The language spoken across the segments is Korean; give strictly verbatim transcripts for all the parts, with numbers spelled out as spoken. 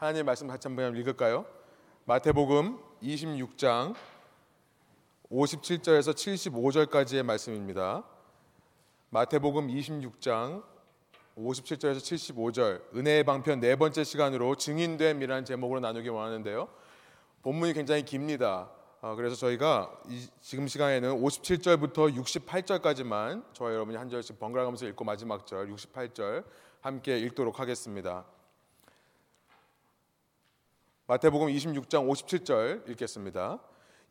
하나님의 말씀 같이 한번 읽을까요? 마태복음 이십육 장 오십칠 절에서 칠십오 절까지의 말씀입니다. 마태복음 이십육 장 오십칠 절에서 칠십오 절, 은혜의 방편 네 번째 시간으로 증인됨이라는 제목으로 나누기 원하는데요. 본문이 굉장히 깁니다. 그래서 저희가 이, 지금 시간에는 오십칠 절부터 육십팔 절까지만 저와 여러분이 한 절씩 번갈아 가면서 읽고 마지막 절 육십팔 절 함께 읽도록 하겠습니다. 마태복음 이십육 장 오십칠 절 읽겠습니다.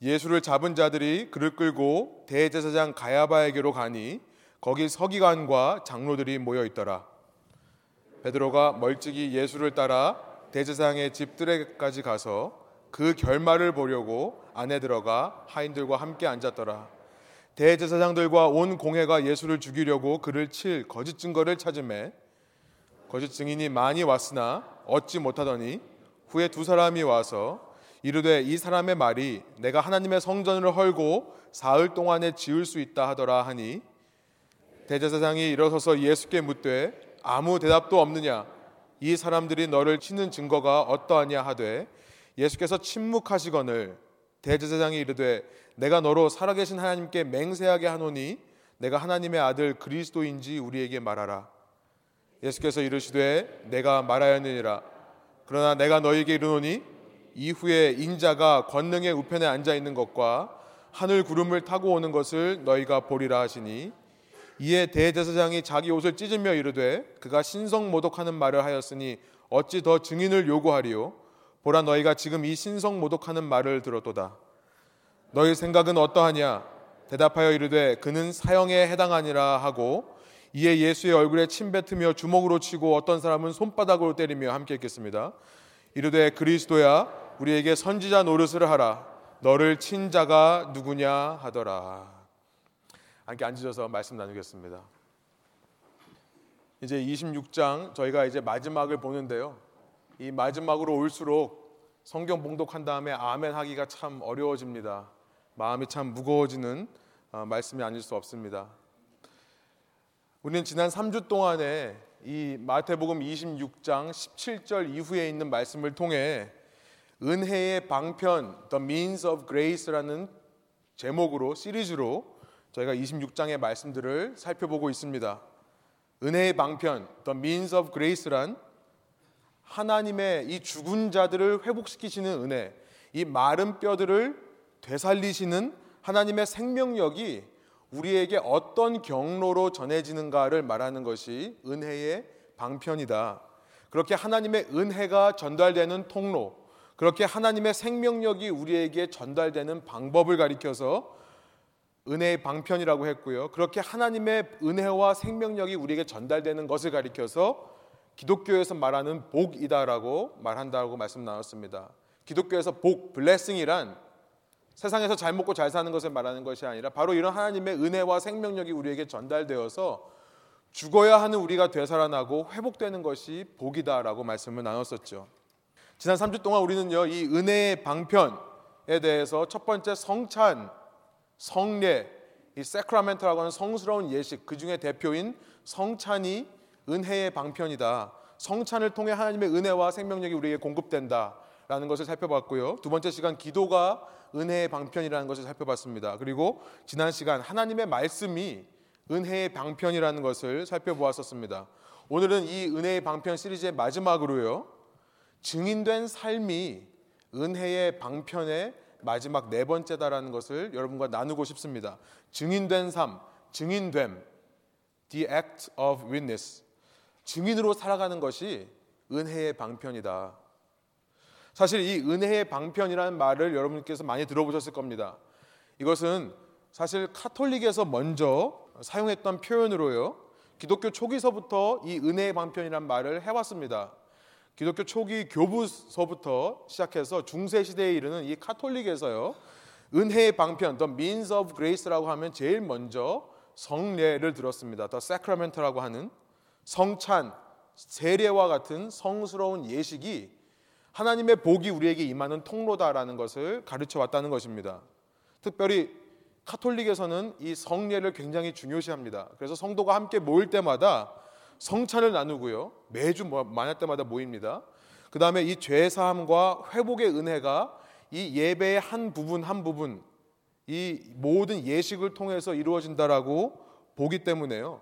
예수를 잡은 자들이 그를 끌고 대제사장 가야바에게로 가니 거기 서기관과 장로들이 모여 있더라. 베드로가 멀찍이 예수를 따라 대제사장의 집들에까지 가서 그 결말을 보려고 안에 들어가 하인들과 함께 앉았더라. 대제사장들과 온 공회가 예수를 죽이려고 그를 칠 거짓 증거를 찾으매 거짓 증인이 많이 왔으나 얻지 못하더니 후에 두 사람이 와서 이르되 이 사람의 말이 내가 하나님의 성전을 헐고 사흘 동안에 지을 수 있다 하더라 하니 대제사장이 일어서서 예수께 묻되 아무 대답도 없느냐 이 사람들이 너를 치는 증거가 어떠하냐 하되 예수께서 침묵하시거늘 대제사장이 이르되 내가 너로 살아계신 하나님께 맹세하게 하노니 내가 하나님의 아들 그리스도인지 우리에게 말하라. 예수께서 이르시되 내가 말하였느니라. 그러나 내가 너에게 이르노니 이후에 인자가 권능의 우편에 앉아 있는 것과 하늘 구름을 타고 오는 것을 너희가 보리라 하시니 이에 대제사장이 자기 옷을 찢으며 이르되 그가 신성모독하는 말을 하였으니 어찌 더 증인을 요구하리요. 보라 너희가 지금 이 신성모독하는 말을 들었도다. 너희 생각은 어떠하냐. 대답하여 이르되 그는 사형에 해당하니라 하고 이에 예수의 얼굴에 침뱉으며 주먹으로 치고 어떤 사람은 손바닥으로 때리며 함께 했겠습니다. 이르되 그리스도야 우리에게 선지자 노릇을 하라. 너를 친 자가 누구냐 하더라. 함께 앉으셔서 말씀 나누겠습니다. 이제 이십육 장 저희가 이제 마지막을 보는데요. 이 마지막으로 올수록 성경 봉독한 다음에 아멘 하기가 참 어려워집니다. 마음이 참 무거워지는 말씀이 아닐 수 없습니다. 우리는 지난 삼 주 동안에 이 마태복음 이십육 장 십칠 절 이후에 있는 말씀을 통해 은혜의 방편, The Means of Grace라는 제목으로 시리즈로 저희가 이십육 장의 말씀들을 살펴보고 있습니다. 은혜의 방편, The Means of Grace란 하나님의 이 죽은 자들을 회복시키시는 은혜, 이 마른 뼈들을 되살리시는 하나님의 생명력이 우리에게 어떤 경로로 전해지는가를 말하는 것이 은혜의 방편이다. 그렇게 하나님의 은혜가 전달되는 통로, 그렇게 하나님의 생명력이 우리에게 전달되는 방법을 가리켜서 은혜의 방편이라고 했고요. 그렇게 하나님의 은혜와 생명력이 우리에게 전달되는 것을 가리켜서 기독교에서 말하는 복이다라고 말한다고 말씀 나눴습니다. 기독교에서 복, 블레싱이란 세상에서 잘 먹고 잘 사는 것을 말하는 것이 아니라 바로 이런 하나님의 은혜와 생명력이 우리에게 전달되어서 죽어야 하는 우리가 되살아나고 회복되는 것이 복이다라고 말씀을 나눴었죠. 지난 삼 주 동안 우리는요, 이 은혜의 방편에 대해서 첫 번째 성찬, 성례, 이 세크라멘트라고 하는 성스러운 예식, 그 중에 대표인 성찬이 은혜의 방편이다. 성찬을 통해 하나님의 은혜와 생명력이 우리에게 공급된다. 라는 것을 살펴봤고요. 두 번째 시간 기도가 은혜의 방편이라는 것을 살펴봤습니다. 그리고 지난 시간 하나님의 말씀이 은혜의 방편이라는 것을 살펴보았었습니다. 오늘은 이 은혜의 방편 시리즈의 마지막으로요. 증인된 삶이 은혜의 방편의 마지막 네 번째다라는 것을 여러분과 나누고 싶습니다. 증인된 삶, 증인됨, The act of witness. 증인으로 살아가는 것이 은혜의 방편이다. 사실 이 은혜의 방편이라는 말을 여러분께서 많이 들어보셨을 겁니다. 이것은 사실 카톨릭에서 먼저 사용했던 표현으로요. 기독교 초기서부터 이 은혜의 방편이라는 말을 해왔습니다. 기독교 초기 교부서부터 시작해서 중세시대에 이르는 이 카톨릭에서요. 은혜의 방편, The Means of Grace라고 하면 제일 먼저 성례를 들었습니다. The Sacrament라고 하는 성찬, 세례와 같은 성스러운 예식이 하나님의 복이 우리에게 임하는 통로다라는 것을 가르쳐왔다는 것입니다. 특별히 카톨릭에서는 이 성례를 굉장히 중요시합니다. 그래서 성도가 함께 모일 때마다 성찬을 나누고요. 매주 만날 때마다 모입니다. 그 다음에 이 죄사함과 회복의 은혜가 이 예배의 한 부분 한 부분 이 모든 예식을 통해서 이루어진다라고 보기 때문에요.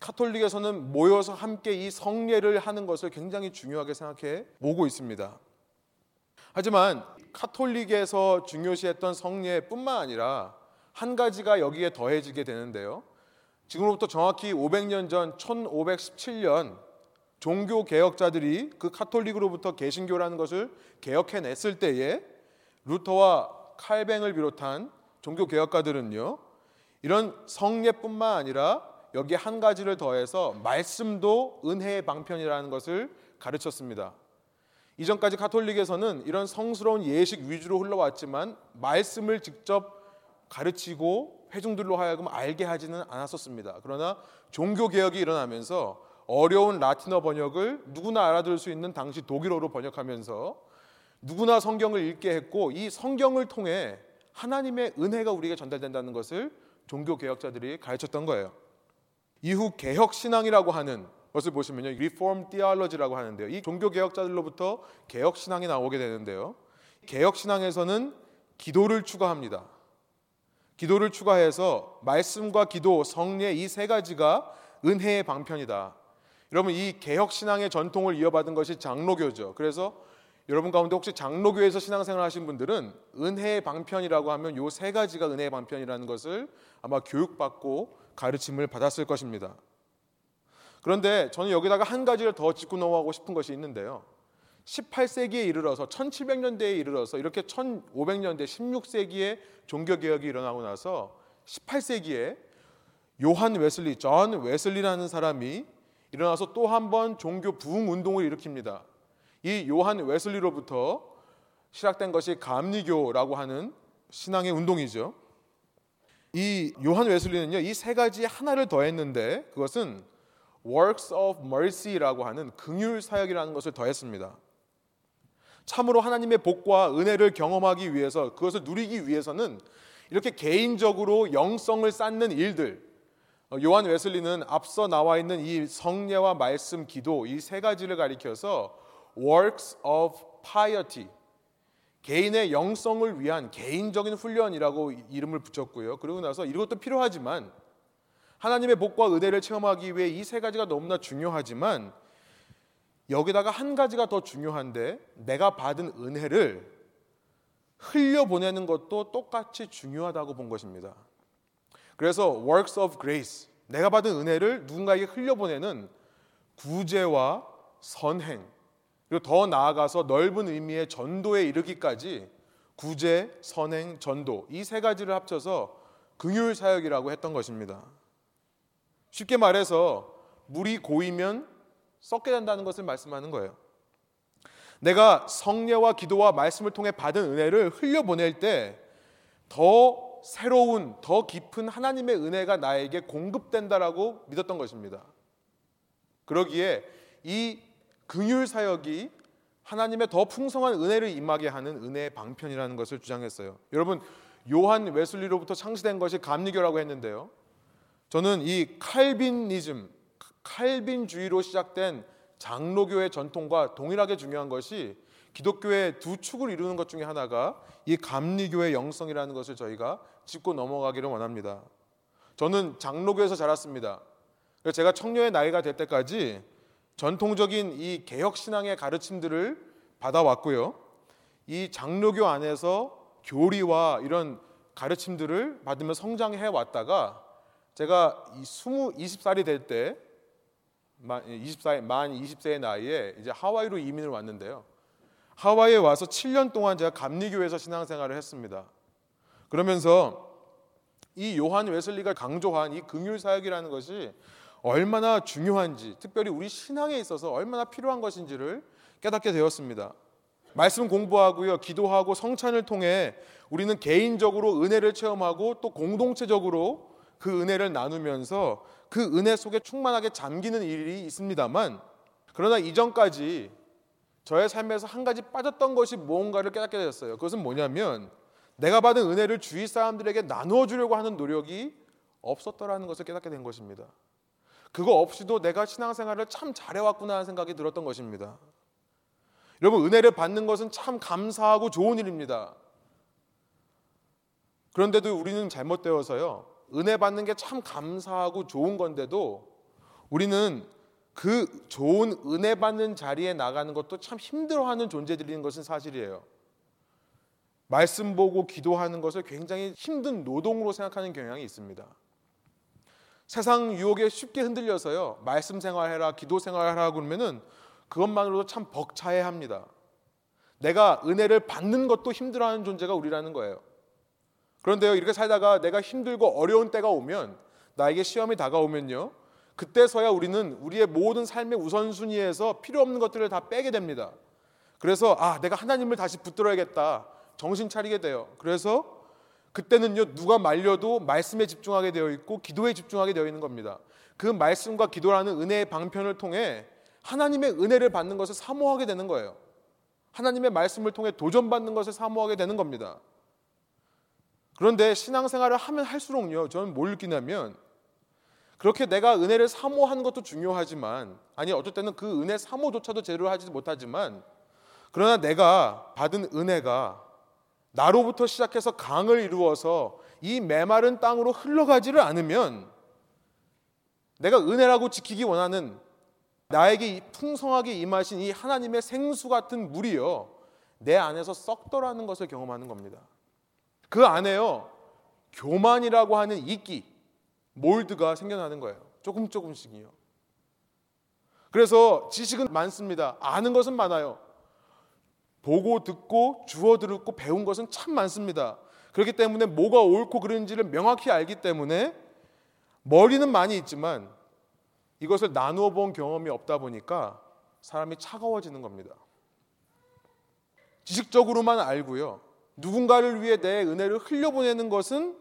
카톨릭에서는 모여서 함께 이 성례를 하는 것을 굉장히 중요하게 생각해 보고 있습니다. 하지만 카톨릭에서 중요시했던 성례뿐만 아니라 한 가지가 여기에 더해지게 되는데요. 지금으로부터 정확히 오백 년 전 천오백십칠 년 종교개혁자들이 그 카톨릭으로부터 개신교라는 것을 개혁해냈을 때에 루터와 칼뱅을 비롯한 종교개혁가들은요, 이런 성례뿐만 아니라 여기에 한 가지를 더해서 말씀도 은혜의 방편이라는 것을 가르쳤습니다. 이전까지 카톨릭에서는 이런 성스러운 예식 위주로 흘러왔지만 말씀을 직접 가르치고 회중들로 하여금 알게 하지는 않았었습니다. 그러나 종교개혁이 일어나면서 어려운 라틴어 번역을 누구나 알아들을 수 있는 당시 독일어로 번역하면서 누구나 성경을 읽게 했고, 이 성경을 통해 하나님의 은혜가 우리에게 전달된다는 것을 종교개혁자들이 가르쳤던 거예요. 이후 개혁신앙이라고 하는 것을 보시면요, Reform Theology라고 하는데요, 이 종교개혁자들로부터 개혁신앙이 나오게 되는데요, 개혁신앙에서는 기도를 추가합니다. 기도를 추가해서 말씀과 기도, 성례 이 세 가지가 은혜의 방편이다. 여러분, 이 개혁신앙의 전통을 이어받은 것이 장로교죠. 그래서 여러분 가운데 혹시 장로교에서 신앙생활 하신 분들은 은혜의 방편이라고 하면 요 세 가지가 은혜의 방편이라는 것을 아마 교육받고 가르침을 받았을 것입니다. 그런데 저는 여기다가 한 가지를 더 짚고 넘어가고 싶은 것이 있는데요, 십팔 세기에 이르러서 천칠백 년대에 이르러서 이렇게 천오백 년대 십육 세기에 종교개혁이 일어나고 나서 십팔 세기에 요한 웨슬리, 존 웨슬리라는 사람이 일어나서 또 한 번 종교 부흥운동을 일으킵니다. 이 요한 웨슬리로부터 시작된 것이 감리교라고 하는 신앙의 운동이죠. 이 요한 웨슬리는요, 이 세 가지 하나를 더했는데 그것은 works of mercy라고 하는 긍휼 사역이라는 것을 더했습니다. 참으로 하나님의 복과 은혜를 경험하기 위해서, 그것을 누리기 위해서는 이렇게 개인적으로 영성을 쌓는 일들, 요한 웨슬리는 앞서 나와 있는 이 성례와 말씀, 기도 이 세 가지를 가리켜서 works of piety, 개인의 영성을 위한 개인적인 훈련이라고 이름을 붙였고요. 그러고 나서 이것도 필요하지만 하나님의 복과 은혜를 체험하기 위해 이 세 가지가 너무나 중요하지만 여기다가 한 가지가 더 중요한데, 내가 받은 은혜를 흘려보내는 것도 똑같이 중요하다고 본 것입니다. 그래서 works of grace, 내가 받은 은혜를 누군가에게 흘려보내는 구제와 선행, 그리고 더 나아가서 넓은 의미의 전도에 이르기까지 구제, 선행, 전도 이 세 가지를 합쳐서 긍휼 사역이라고 했던 것입니다. 쉽게 말해서 물이 고이면 썩게 된다는 것을 말씀하는 거예요. 내가 성례와 기도와 말씀을 통해 받은 은혜를 흘려보낼 때 더 새로운, 더 깊은 하나님의 은혜가 나에게 공급된다라고 믿었던 것입니다. 그러기에 이 긍휼 사역이 하나님의 더 풍성한 은혜를 임하게 하는 은혜의 방편이라는 것을 주장했어요. 여러분, 요한 웨슬리로부터 창시된 것이 감리교라고 했는데요, 저는 이 칼빈이즘, 칼빈주의로 시작된 장로교의 전통과 동일하게 중요한 것이 기독교의 두 축을 이루는 것 중에 하나가 이 감리교의 영성이라는 것을 저희가 짚고 넘어가기를 원합니다. 저는 장로교에서 자랐습니다. 그래서 제가 청년의 나이가 될 때까지 전통적인 이 개혁신앙의 가르침들을 받아왔고요, 이 장로교 안에서 교리와 이런 가르침들을 받으며 성장해왔다가 제가 스무, 스무 살이 될 때, 만 스무 살, 만 스무 세의 나이에 이제 하와이로 이민을 왔는데요, 하와이에 와서 칠 년 동안 제가 감리교에서 신앙생활을 했습니다. 그러면서 이 요한 웨슬리가 강조한 이 긍휼 사역이라는 것이 얼마나 중요한지, 특별히 우리 신앙에 있어서 얼마나 필요한 것인지를 깨닫게 되었습니다. 말씀 공부하고요, 기도하고 성찬을 통해 우리는 개인적으로 은혜를 체험하고 또 공동체적으로 그 은혜를 나누면서 그 은혜 속에 충만하게 잠기는 일이 있습니다만, 그러나 이전까지 저의 삶에서 한 가지 빠졌던 것이 무언가를 깨닫게 되었어요. 그것은 뭐냐면 내가 받은 은혜를 주위 사람들에게 나누어 주려고 하는 노력이 없었더라는 것을 깨닫게 된 것입니다. 그거 없이도 내가 신앙생활을 참 잘해왔구나 하는 생각이 들었던 것입니다. 여러분, 은혜를 받는 것은 참 감사하고 좋은 일입니다. 그런데도 우리는 잘못되어서요, 은혜 받는 게 참 감사하고 좋은 건데도 우리는 그 좋은 은혜 받는 자리에 나가는 것도 참 힘들어하는 존재들인 것은 사실이에요. 말씀 보고 기도하는 것을 굉장히 힘든 노동으로 생각하는 경향이 있습니다. 세상 유혹에 쉽게 흔들려서요, 말씀 생활해라, 기도 생활하라 그러면은 그것만으로도 참 벅차해 합니다. 내가 은혜를 받는 것도 힘들어하는 존재가 우리라는 거예요. 그런데요, 이렇게 살다가 내가 힘들고 어려운 때가 오면, 나에게 시험이 다가오면요, 그때서야 우리는 우리의 모든 삶의 우선순위에서 필요 없는 것들을 다 빼게 됩니다. 그래서 아, 내가 하나님을 다시 붙들어야겠다, 정신 차리게 돼요. 그래서 그때는요, 누가 말려도 말씀에 집중하게 되어 있고 기도에 집중하게 되어 있는 겁니다. 그 말씀과 기도라는 은혜의 방편을 통해 하나님의 은혜를 받는 것을 사모하게 되는 거예요. 하나님의 말씀을 통해 도전받는 것을 사모하게 되는 겁니다. 그런데 신앙생활을 하면 할수록요, 저는 뭘 느끼냐면, 그렇게 내가 은혜를 사모하는 것도 중요하지만, 아니 어쩔 때는 그 은혜 사모조차도 제대로 하지 못하지만, 그러나 내가 받은 은혜가 나로부터 시작해서 강을 이루어서 이 메마른 땅으로 흘러가지를 않으면, 내가 은혜라고 지키기 원하는, 나에게 풍성하게 임하신 이 하나님의 생수 같은 물이요, 내 안에서 썩더라는 것을 경험하는 겁니다. 그 안에요, 교만이라고 하는 이끼, 몰드가 생겨나는 거예요. 조금 조금씩이요. 그래서 지식은 많습니다. 아는 것은 많아요. 보고 듣고 주워 들었고 배운 것은 참 많습니다. 그렇기 때문에 뭐가 옳고 그른지를 명확히 알기 때문에 머리는 많이 있지만 이것을 나누어 본 경험이 없다 보니까 사람이 차가워지는 겁니다. 지식적으로만 알고요, 누군가를 위해 내 은혜를 흘려보내는 것은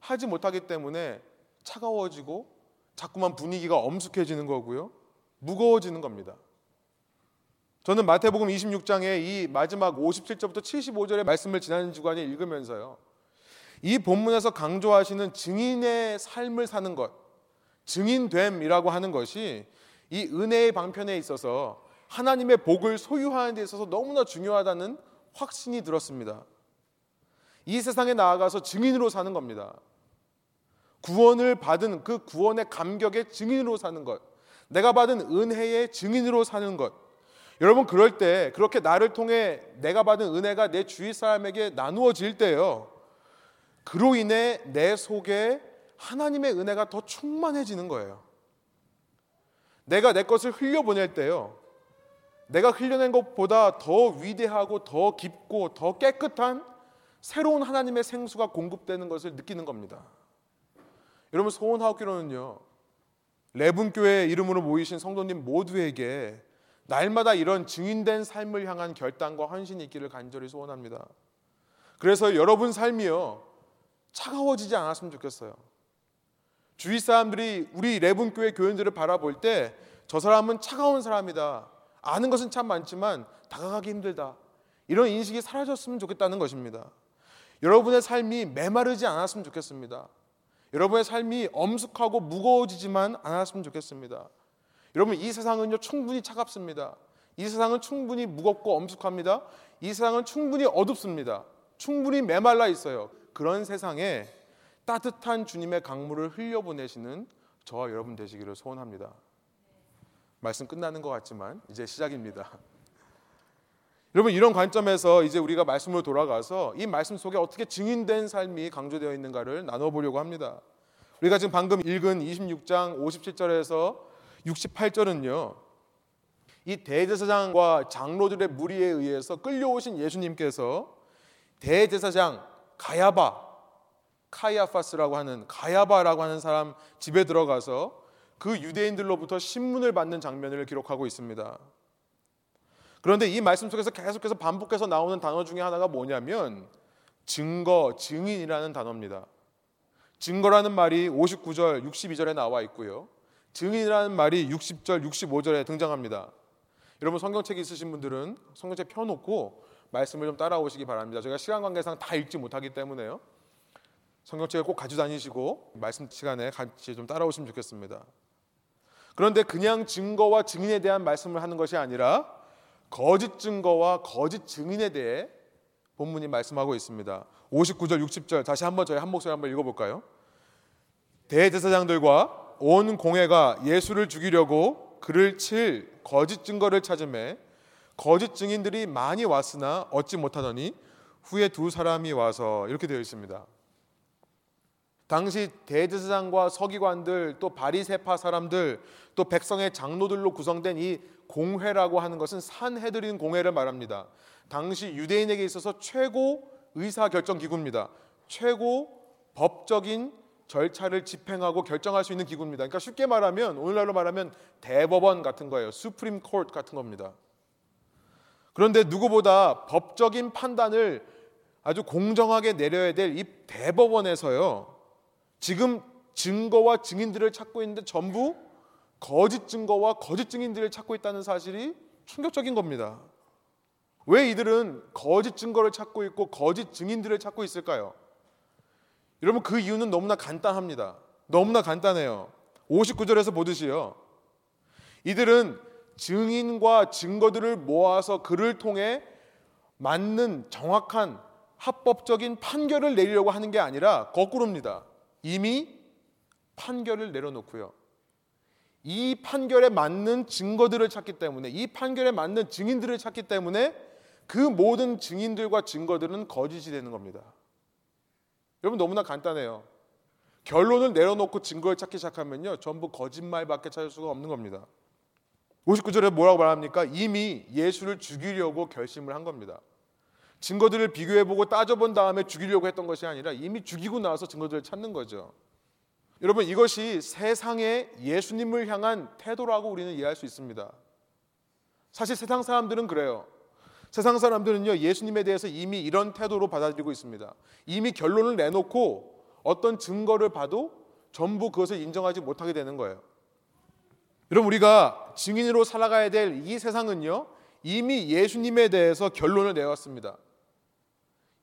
하지 못하기 때문에 차가워지고 자꾸만 분위기가 엄숙해지는 거고요, 무거워지는 겁니다. 저는 마태복음 이십육 장의 이 마지막 오십칠 절부터 칠십오 절의 말씀을 지난 주간에 읽으면서요, 이 본문에서 강조하시는 증인의 삶을 사는 것, 증인됨이라고 하는 것이 이 은혜의 방편에 있어서 하나님의 복을 소유하는 데 있어서 너무나 중요하다는 확신이 들었습니다. 이 세상에 나아가서 증인으로 사는 겁니다. 구원을 받은 그 구원의 감격의 증인으로 사는 것, 내가 받은 은혜의 증인으로 사는 것. 여러분, 그럴 때, 그렇게 나를 통해 내가 받은 은혜가 내 주위 사람에게 나누어질 때요, 그로 인해 내 속에 하나님의 은혜가 더 충만해지는 거예요. 내가 내 것을 흘려보낼 때요, 내가 흘려낸 것보다 더 위대하고 더 깊고 더 깨끗한 새로운 하나님의 생수가 공급되는 것을 느끼는 겁니다. 여러분, 소원하옵기로는요, 레분교회 이름으로 모이신 성도님 모두에게 날마다 이런 증인된 삶을 향한 결단과 헌신이 있기를 간절히 소원합니다. 그래서 여러분 삶이요, 차가워지지 않았으면 좋겠어요. 주위 사람들이 우리 레분교회 교인들을 바라볼 때, 저 사람은 차가운 사람이다, 아는 것은 참 많지만 다가가기 힘들다, 이런 인식이 사라졌으면 좋겠다는 것입니다. 여러분의 삶이 메마르지 않았으면 좋겠습니다. 여러분의 삶이 엄숙하고 무거워지지만 않았으면 좋겠습니다. 여러분, 이 세상은요, 충분히 차갑습니다. 이 세상은 충분히 무겁고 엄숙합니다. 이 세상은 충분히 어둡습니다. 충분히 메말라 있어요. 그런 세상에 따뜻한 주님의 강물을 흘려보내시는 저와 여러분 되시기를 소원합니다. 말씀 끝나는 것 같지만 이제 시작입니다. 여러분, 이런 관점에서 이제 우리가 말씀으로 돌아가서 이 말씀 속에 어떻게 증인된 삶이 강조되어 있는가를 나눠보려고 합니다. 우리가 지금 방금 읽은 이십육 장 오십칠 절에서 육십팔 절은요, 이 대제사장과 장로들의 무리에 의해서 끌려오신 예수님께서 대제사장 가야바, 카야파스라고 하는 가야바라고 하는 사람 집에 들어가서 그 유대인들로부터 신문을 받는 장면을 기록하고 있습니다. 그런데 이 말씀 속에서 계속해서 반복해서 나오는 단어 중에 하나가 뭐냐면 증거, 증인이라는 단어입니다. 증거라는 말이 오십구 절, 육십이 절에 나와 있고요, 증인이라는 말이 육십 절, 육십오 절에 등장합니다. 여러분, 성경책 있으신 분들은 성경책 펴놓고 말씀을 좀 따라오시기 바랍니다. 제가 시간 관계상 다 읽지 못하기 때문에요, 성경책을 꼭 가지고 다니시고 말씀 시간에 같이 좀 따라오시면 좋겠습니다. 그런데 그냥 증거와 증인에 대한 말씀을 하는 것이 아니라 거짓 증거와 거짓 증인에 대해 본문이 말씀하고 있습니다. 오십구 절, 육십 절 다시 한번 저희 한 목소리 한번 읽어볼까요? 대제사장들과 온 공회가 예수를 죽이려고 그를 칠 거짓 증거를 찾으매 거짓 증인들이 많이 왔으나 얻지 못하더니 후에 두 사람이 와서, 이렇게 되어 있습니다. 당시 대제사장과 서기관들, 또 바리새파 사람들, 또 백성의 장로들로 구성된 이 공회라고 하는 것은 산해드린 공회를 말합니다. 당시 유대인에게 있어서 최고 의사결정기구입니다. 최고 법적인 절차를 집행하고 결정할 수 있는 기구입니다. 그러니까 쉽게 말하면, 오늘날로 말하면 대법원 같은 거예요. 수프림 코트 같은 겁니다. 그런데 누구보다 법적인 판단을 아주 공정하게 내려야 될 이 대법원에서요, 지금 증거와 증인들을 찾고 있는데 전부 거짓 증거와 거짓 증인들을 찾고 있다는 사실이 충격적인 겁니다. 왜 이들은 거짓 증거를 찾고 있고 거짓 증인들을 찾고 있을까요? 여러분, 그 이유는 너무나 간단합니다. 너무나 간단해요. 오십구 절에서 보듯이요, 이들은 증인과 증거들을 모아서 그를 통해 맞는 정확한 합법적인 판결을 내리려고 하는 게 아니라 거꾸로입니다. 이미 판결을 내려놓고요, 이 판결에 맞는 증거들을 찾기 때문에, 이 판결에 맞는 증인들을 찾기 때문에 그 모든 증인들과 증거들은 거짓이 되는 겁니다. 여러분, 너무나 간단해요. 결론을 내려놓고 증거를 찾기 시작하면요, 전부 거짓말밖에 찾을 수가 없는 겁니다. 오십구 절에 뭐라고 말합니까? 이미 예수를 죽이려고 결심을 한 겁니다. 증거들을 비교해보고 따져본 다음에 죽이려고 했던 것이 아니라 이미 죽이고 나서 증거들을 찾는 거죠. 여러분, 이것이 세상의 예수님을 향한 태도라고 우리는 이해할 수 있습니다. 사실 세상 사람들은 그래요. 세상 사람들은요, 예수님에 대해서 이미 이런 태도로 받아들이고 있습니다. 이미 결론을 내놓고 어떤 증거를 봐도 전부 그것을 인정하지 못하게 되는 거예요. 여러분, 우리가 증인으로 살아가야 될 이 세상은요, 이미 예수님에 대해서 결론을 내왔습니다.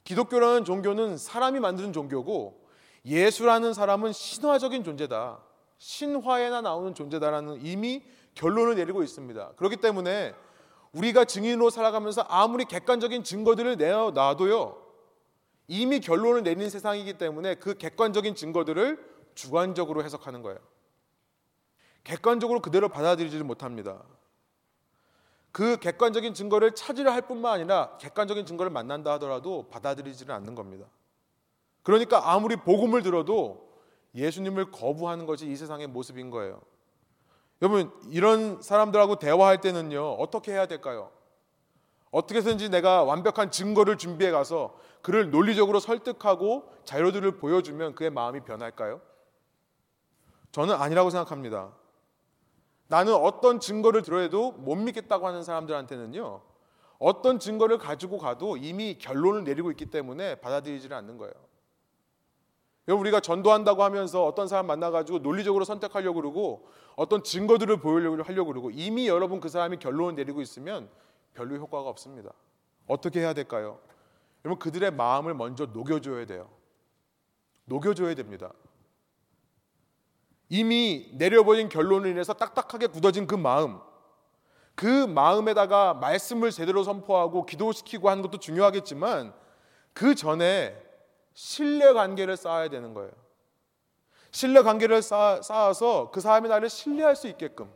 기독교라는 종교는 사람이 만드는 종교고 예수라는 사람은 신화적인 존재다, 신화에나 나오는 존재다라는 이미 결론을 내리고 있습니다. 그렇기 때문에 우리가 증인으로 살아가면서 아무리 객관적인 증거들을 내놔도요, 이미 결론을 내린 세상이기 때문에 그 객관적인 증거들을 주관적으로 해석하는 거예요. 객관적으로 그대로 받아들이지 못합니다. 그 객관적인 증거를 찾으려 할 뿐만 아니라 객관적인 증거를 만난다 하더라도 받아들이지는 않는 겁니다. 그러니까 아무리 복음을 들어도 예수님을 거부하는 것이 이 세상의 모습인 거예요. 여러분, 이런 사람들하고 대화할 때는요, 어떻게 해야 될까요? 어떻게든지 내가 완벽한 증거를 준비해 가서 그를 논리적으로 설득하고 자료들을 보여주면 그의 마음이 변할까요? 저는 아니라고 생각합니다. 나는 어떤 증거를 들어도 못 믿겠다고 하는 사람들한테는요, 어떤 증거를 가지고 가도 이미 결론을 내리고 있기 때문에 받아들이지를 않는 거예요. 여러분, 우리가 전도한다고 하면서 어떤 사람 만나가지고 논리적으로 선택하려고 그러고 어떤 증거들을 보이려고 하려고 그러고, 이미 여러분 그 사람이 결론을 내리고 있으면 별로 효과가 없습니다. 어떻게 해야 될까요? 여러분, 그들의 마음을 먼저 녹여줘야 돼요. 녹여줘야 됩니다. 이미 내려버린 결론을 인해서 딱딱하게 굳어진 그 마음, 그 마음에다가 말씀을 제대로 선포하고 기도시키고 하는 것도 중요하겠지만 그 전에 신뢰관계를 쌓아야 되는 거예요. 신뢰관계를 쌓아, 쌓아서 그 사람이 나를 신뢰할 수 있게끔,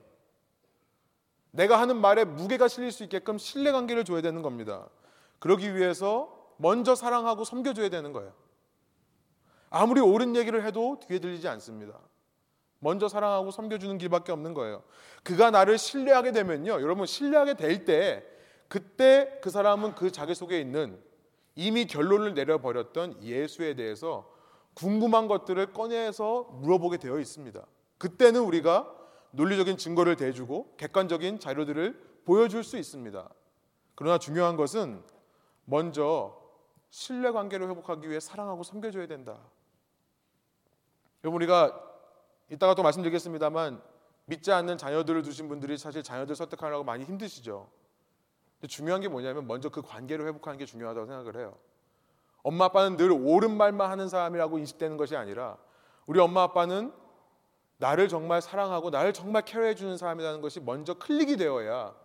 내가 하는 말에 무게가 실릴 수 있게끔 신뢰관계를 줘야 되는 겁니다. 그러기 위해서 먼저 사랑하고 섬겨줘야 되는 거예요. 아무리 옳은 얘기를 해도 귀에 들리지 않습니다. 먼저 사랑하고 섬겨주는 길밖에 없는 거예요. 그가 나를 신뢰하게 되면요, 여러분, 신뢰하게 될 때 그때 그 사람은 그 자기 속에 있는 이미 결론을 내려버렸던 예수에 대해서 궁금한 것들을 꺼내서 물어보게 되어 있습니다. 그때는 우리가 논리적인 증거를 대주고 객관적인 자료들을 보여줄 수 있습니다. 그러나 중요한 것은 먼저 신뢰관계를 회복하기 위해 사랑하고 섬겨줘야 된다. 여러분, 우리가 이따가 또 말씀드리겠습니다만 믿지 않는 자녀들을 두신 분들이 사실 자녀들 선택하려고 많이 힘드시죠. 근데 중요한 게 뭐냐면 먼저 그 관계를 회복하는 게 중요하다고 생각을 해요. 엄마 아빠는 늘 옳은 말만 하는 사람이라고 인식되는 것이 아니라 우리 엄마 아빠는 나를 정말 사랑하고 나를 정말 케어해 주는 사람이라는 것이 먼저 클릭이 되어야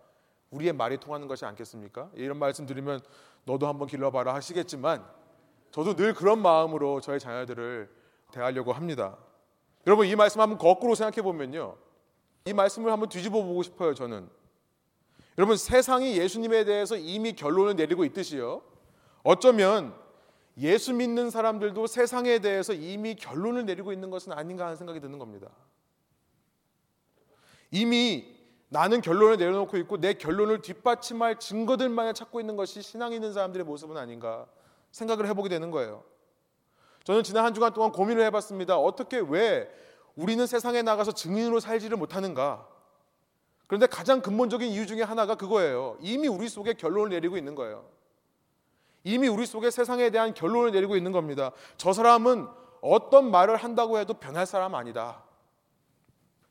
우리의 말이 통하는 것이 않겠습니까? 이런 말씀 드리면 너도 한번 길러봐라 하시겠지만 저도 늘 그런 마음으로 저의 자녀들을 대하려고 합니다. 여러분, 이 말씀 한번 거꾸로 생각해 보면요, 이 말씀을 한번 뒤집어 보고 싶어요. 저는 여러분, 세상이 예수님에 대해서 이미 결론을 내리고 있듯이요, 어쩌면 예수 믿는 사람들도 세상에 대해서 이미 결론을 내리고 있는 것은 아닌가 하는 생각이 드는 겁니다. 이미 나는 결론을 내려놓고 있고 내 결론을 뒷받침할 증거들만을 찾고 있는 것이 신앙이 있는 사람들의 모습은 아닌가 생각을 해보게 되는 거예요. 저는 지난 한 주간 동안 고민을 해봤습니다. 어떻게, 왜 우리는 세상에 나가서 증인으로 살지를 못하는가? 그런데 가장 근본적인 이유 중에 하나가 그거예요. 이미 우리 속에 결론을 내리고 있는 거예요. 이미 우리 속에 세상에 대한 결론을 내리고 있는 겁니다. 저 사람은 어떤 말을 한다고 해도 변할 사람 아니다.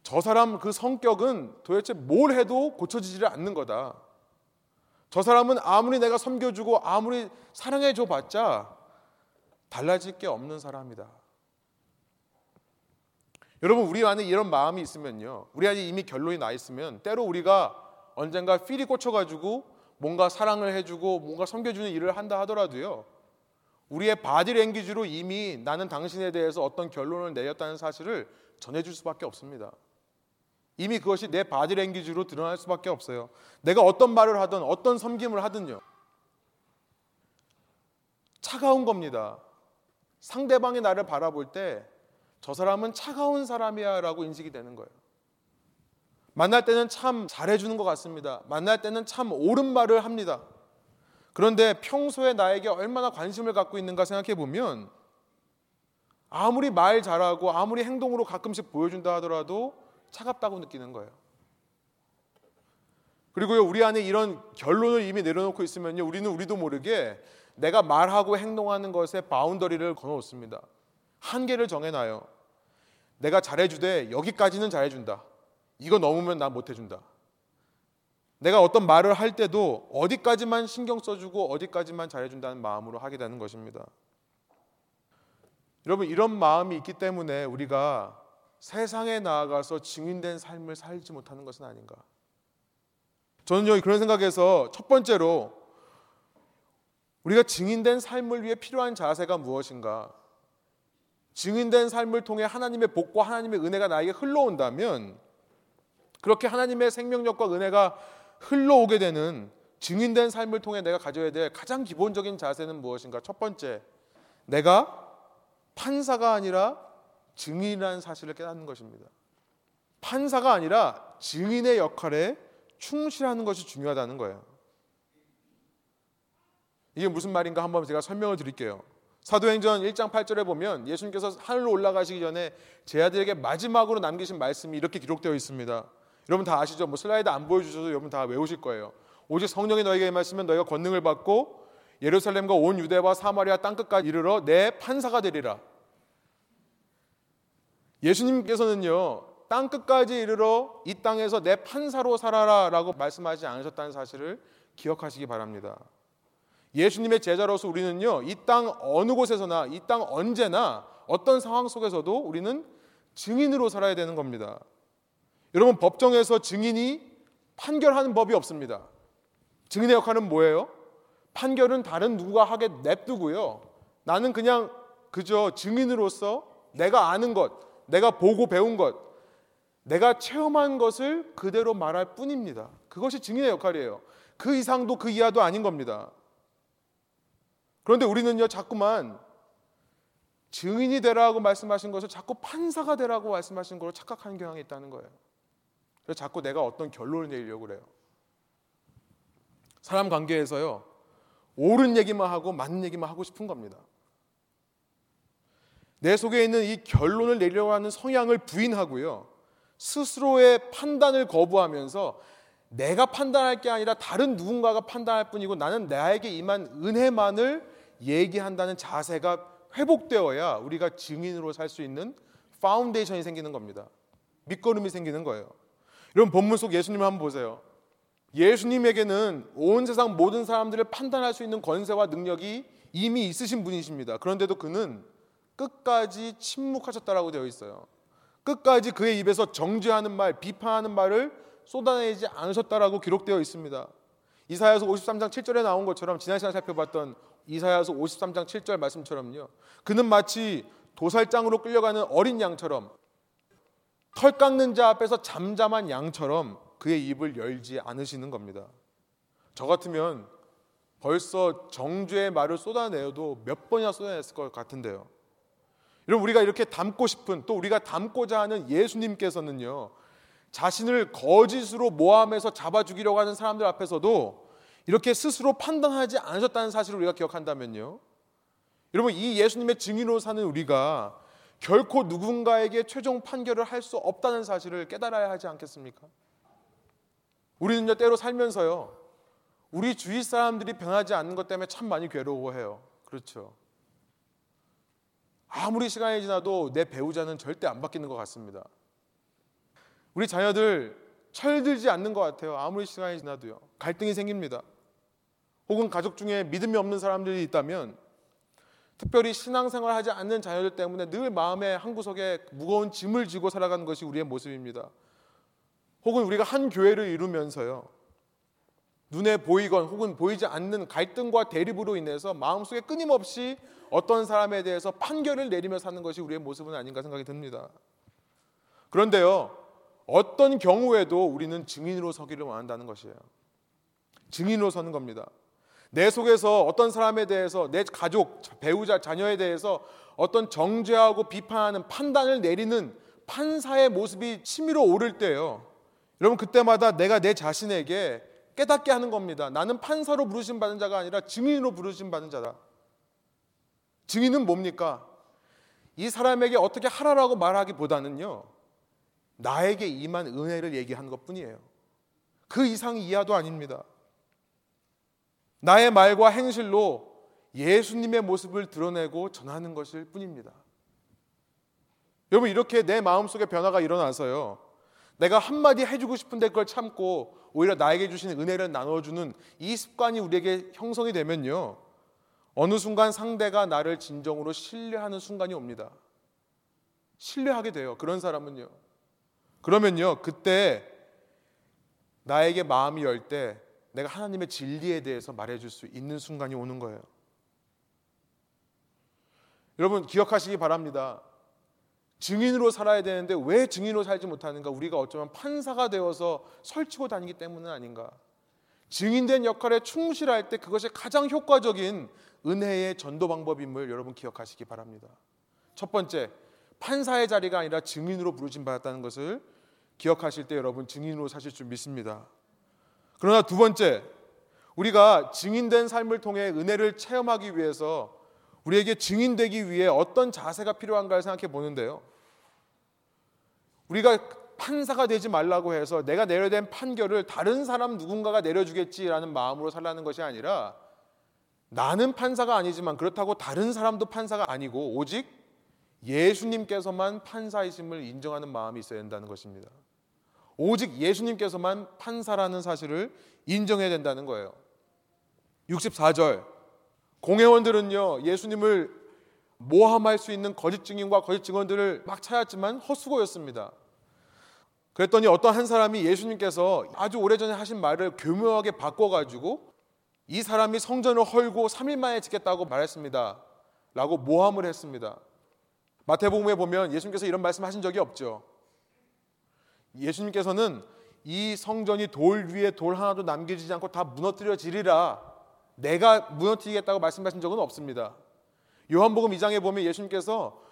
저 사람 그 성격은 도대체 뭘 해도 고쳐지지를 않는 거다. 저 사람은 아무리 내가 섬겨주고 아무리 사랑해줘봤자 달라질 게 없는 사람이다. 여러분, 우리 안에 이런 마음이 있으면요, 우리 안에 이미 결론이 나 있으면 때로 우리가 언젠가 필이 꽂혀가지고 뭔가 사랑을 해주고 뭔가 섬겨주는 일을 한다 하더라도요, 우리의 바디랭귀지로 이미 나는 당신에 대해서 어떤 결론을 내렸다는 사실을 전해줄 수밖에 없습니다. 이미 그것이 내 바디랭귀지로 드러날 수밖에 없어요. 내가 어떤 말을 하든 어떤 섬김을 하든요, 차가운 겁니다. 상대방이 나를 바라볼 때 저 사람은 차가운 사람이야 라고 인식이 되는 거예요. 만날 때는 참 잘해주는 것 같습니다. 만날 때는 참 옳은 말을 합니다. 그런데 평소에 나에게 얼마나 관심을 갖고 있는가 생각해보면 아무리 말 잘하고 아무리 행동으로 가끔씩 보여준다 하더라도 차갑다고 느끼는 거예요. 그리고요, 우리 안에 이런 결론을 이미 내려놓고 있으면요, 우리는 우리도 모르게 내가 말하고 행동하는 것에 바운더리를 걸어놓습니다. 한계를 정해놔요. 내가 잘해주되 여기까지는 잘해준다. 이거 넘으면 나 못해준다. 내가 어떤 말을 할 때도 어디까지만 신경 써주고 어디까지만 잘해준다는 마음으로 하게 되는 것입니다. 여러분, 이런 마음이 있기 때문에 우리가 세상에 나아가서 증인된 삶을 살지 못하는 것은 아닌가. 저는요, 그런 생각에서 첫 번째로 우리가 증인된 삶을 위해 필요한 자세가 무엇인가. 증인된 삶을 통해 하나님의 복과 하나님의 은혜가 나에게 흘러온다면, 그렇게 하나님의 생명력과 은혜가 흘러오게 되는 증인된 삶을 통해 내가 가져야 될 가장 기본적인 자세는 무엇인가? 첫 번째, 내가 판사가 아니라 증인이라는 사실을 깨닫는 것입니다. 판사가 아니라 증인의 역할에 충실하는 것이 중요하다는 거예요. 이게 무슨 말인가 한번 제가 설명을 드릴게요. 사도행전 일 장 팔 절에 보면 예수님께서 하늘로 올라가시기 전에 제자들에게 마지막으로 남기신 말씀이 이렇게 기록되어 있습니다. 여러분 다 아시죠? 뭐 슬라이드 안 보여주셔도 여러분 다 외우실 거예요. 오직 성령이 너희에게 임하시면 너희가 권능을 받고 예루살렘과 온 유대와 사마리아 땅끝까지 이르러 내 판사가 되리라. 예수님께서는요, 땅끝까지 이르러 이 땅에서 내 판사로 살아라 라고 말씀하지 않으셨다는 사실을 기억하시기 바랍니다. 예수님의 제자로서 우리는요, 이 땅 어느 곳에서나 이 땅 언제나 어떤 상황 속에서도 우리는 증인으로 살아야 되는 겁니다. 여러분, 법정에서 증인이 판결하는 법이 없습니다. 증인의 역할은 뭐예요? 판결은 다른 누가 하게 냅두고요, 나는 그냥 그저 증인으로서 내가 아는 것, 내가 보고 배운 것, 내가 체험한 것을 그대로 말할 뿐입니다. 그것이 증인의 역할이에요. 그 이상도 그 이하도 아닌 겁니다. 그런데 우리는요, 자꾸만 증인이 되라고 말씀하신 것을 자꾸 판사가 되라고 말씀하신 걸로 착각하는 경향이 있다는 거예요. 그래서 자꾸 내가 어떤 결론을 내리려고 그래요. 사람 관계에서요, 옳은 얘기만 하고 맞는 얘기만 하고 싶은 겁니다. 내 속에 있는 이 결론을 내리려고 하는 성향을 부인하고요, 스스로의 판단을 거부하면서 내가 판단할 게 아니라 다른 누군가가 판단할 뿐이고 나는 나에게 임한 은혜만을 얘기한다는 자세가 회복되어야 우리가 증인으로 살 수 있는 파운데이션이 생기는 겁니다. 밑거름이 생기는 거예요. 여러분, 본문 속 예수님을 한번 보세요. 예수님에게는 온 세상 모든 사람들을 판단할 수 있는 권세와 능력이 이미 있으신 분이십니다. 그런데도 그는 끝까지 침묵하셨다라고 되어 있어요. 끝까지 그의 입에서 정죄하는 말, 비판하는 말을 쏟아내지 않으셨다라고 기록되어 있습니다. 이사야서 오십삼 장 칠 절에 나온 것처럼 지난 시간에 살펴봤던 이사야서 오십삼 장 칠 절 말씀처럼요, 그는 마치 도살장으로 끌려가는 어린 양처럼, 털 깎는 자 앞에서 잠잠한 양처럼 그의 입을 열지 않으시는 겁니다. 저 같으면 벌써 정죄의 말을 쏟아내어도 몇 번이나 쏟아냈을 것 같은데요. 여러분, 우리가 이렇게 담고 싶은, 또 우리가 담고자 하는 예수님께서는요, 자신을 거짓으로 모함해서 잡아 죽이려고 하는 사람들 앞에서도 이렇게 스스로 판단하지 않으셨다는 사실을 우리가 기억한다면요, 여러분, 이 예수님의 증인으로 사는 우리가 결코 누군가에게 최종 판결을 할 수 없다는 사실을 깨달아야 하지 않겠습니까? 우리는요, 때로 살면서요, 우리 주위 사람들이 변하지 않는 것 때문에 참 많이 괴로워해요. 그렇죠? 아무리 시간이 지나도 내 배우자는 절대 안 바뀌는 것 같습니다. 우리 자녀들 철들지 않는 것 같아요. 아무리 시간이 지나도요. 갈등이 생깁니다. 혹은 가족 중에 믿음이 없는 사람들이 있다면 특별히 신앙생활 하지 않는 자녀들 때문에 늘 마음의 한구석에 무거운 짐을 지고 살아가는 것이 우리의 모습입니다. 혹은 우리가 한 교회를 이루면서요, 눈에 보이건 혹은 보이지 않는 갈등과 대립으로 인해서 마음속에 끊임없이 어떤 사람에 대해서 판결을 내리며 사는 것이 우리의 모습은 아닌가 생각이 듭니다. 그런데요, 어떤 경우에도 우리는 증인으로 서기를 원한다는 것이에요. 증인으로 서는 겁니다. 내 속에서 어떤 사람에 대해서, 내 가족, 배우자, 자녀에 대해서 어떤 정죄하고 비판하는 판단을 내리는 판사의 모습이 치밀어 오를 때요, 여러분, 그때마다 내가 내 자신에게 깨닫게 하는 겁니다. 나는 판사로 부르심 받은 자가 아니라 증인으로 부르심 받은 자다. 증인은 뭡니까? 이 사람에게 어떻게 하라라고 말하기보다는요, 나에게 임한 은혜를 얘기하는 것뿐이에요. 그 이상 이하도 아닙니다. 나의 말과 행실로 예수님의 모습을 드러내고 전하는 것일 뿐입니다. 여러분, 이렇게 내 마음속에 변화가 일어나서요, 내가 한마디 해주고 싶은데 그걸 참고 오히려 나에게 주신 은혜를 나눠주는 이 습관이 우리에게 형성이 되면요, 어느 순간 상대가 나를 진정으로 신뢰하는 순간이 옵니다. 신뢰하게 돼요, 그런 사람은요. 그러면요, 그때 나에게 마음이 열 때 내가 하나님의 진리에 대해서 말해줄 수 있는 순간이 오는 거예요. 여러분, 기억하시기 바랍니다. 증인으로 살아야 되는데 왜 증인으로 살지 못하는가? 우리가 어쩌면 판사가 되어서 설치고 다니기 때문은 아닌가? 증인된 역할에 충실할 때 그것이 가장 효과적인 은혜의 전도 방법임을 여러분 기억하시기 바랍니다. 첫 번째, 판사의 자리가 아니라 증인으로 부르심 받았다는 것을 기억하실 때 여러분 증인으로 사실 줄 믿습니다. 그러나 두 번째, 우리가 증인된 삶을 통해 은혜를 체험하기 위해서 우리에게 증인되기 위해 어떤 자세가 필요한가를 생각해 보는데요, 우리가 판사가 되지 말라고 해서 내가 내려야 된 판결을 다른 사람 누군가가 내려주겠지라는 마음으로 살라는 것이 아니라, 나는 판사가 아니지만 그렇다고 다른 사람도 판사가 아니고 오직 예수님께서만 판사이심을 인정하는 마음이 있어야 된다는 것입니다. 오직 예수님께서만 판사라는 사실을 인정해야 된다는 거예요. 육십사 절, 공회원들은요, 예수님을 모함할 수 있는 거짓 증인과 거짓 증언들을 막 찾았지만 헛수고였습니다. 그랬더니 어떤 한 사람이 예수님께서 아주 오래전에 하신 말을 교묘하게 바꿔가지고 이 사람이 성전을 헐고 삼 일 만에 짓겠다고 말했습니다 라고 모함을 했습니다. 마태복음에 보면 예수님께서 이런 말씀하신 적이 없죠. 예수님께서는 이 성전이 돌 위에 돌 하나도 남겨지지 않고 다 무너뜨려지리라, 내가 무너뜨리겠다고 말씀하신 적은 없습니다. 요한복음 이 장에 보면 예수님께서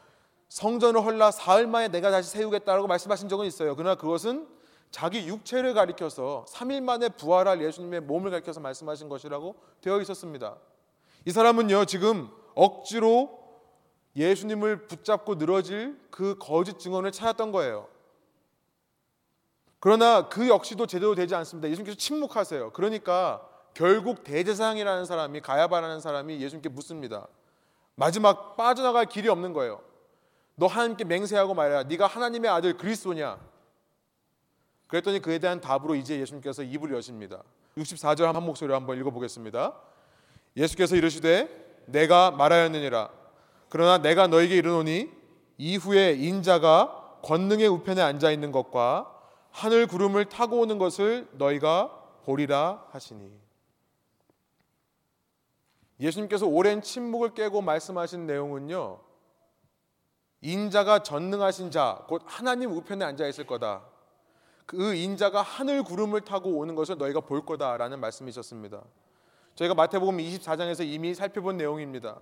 성전을 헐라 사흘 만에 내가 다시 세우겠다고 말씀하신 적은 있어요. 그러나 그것은 자기 육체를 가리켜서 삼 일 만에 부활할 예수님의 몸을 가리켜서 말씀하신 것이라고 되어 있었습니다. 이 사람은요, 지금 억지로 예수님을 붙잡고 늘어질 그 거짓 증언을 찾았던 거예요. 그러나 그 역시도 제대로 되지 않습니다. 예수님께서 침묵하세요. 그러니까 결국 대제사장이라는 사람이, 가야바라는 사람이 예수님께 묻습니다. 마지막 빠져나갈 길이 없는 거예요. 너 하나님께 맹세하고 말해라. 네가 하나님의 아들 그리스도냐? 그랬더니 그에 대한 답으로 이제 예수님께서 입을 여십니다. 육십사 절 한 목소리로 한번 읽어보겠습니다. 예수께서 이르시되 내가 말하였느니라. 그러나 내가 너에게 이르노니 이후에 인자가 권능의 우편에 앉아있는 것과 하늘 구름을 타고 오는 것을 너희가 보리라 하시니. 예수님께서 오랜 침묵을 깨고 말씀하신 내용은요, 인자가 전능하신 자, 곧 하나님 우편에 앉아 있을 거다, 그 인자가 하늘 구름을 타고 오는 것을 너희가 볼 거다라는 말씀이셨습니다. 저희가 마태복음 이십사 장에서 이미 살펴본 내용입니다.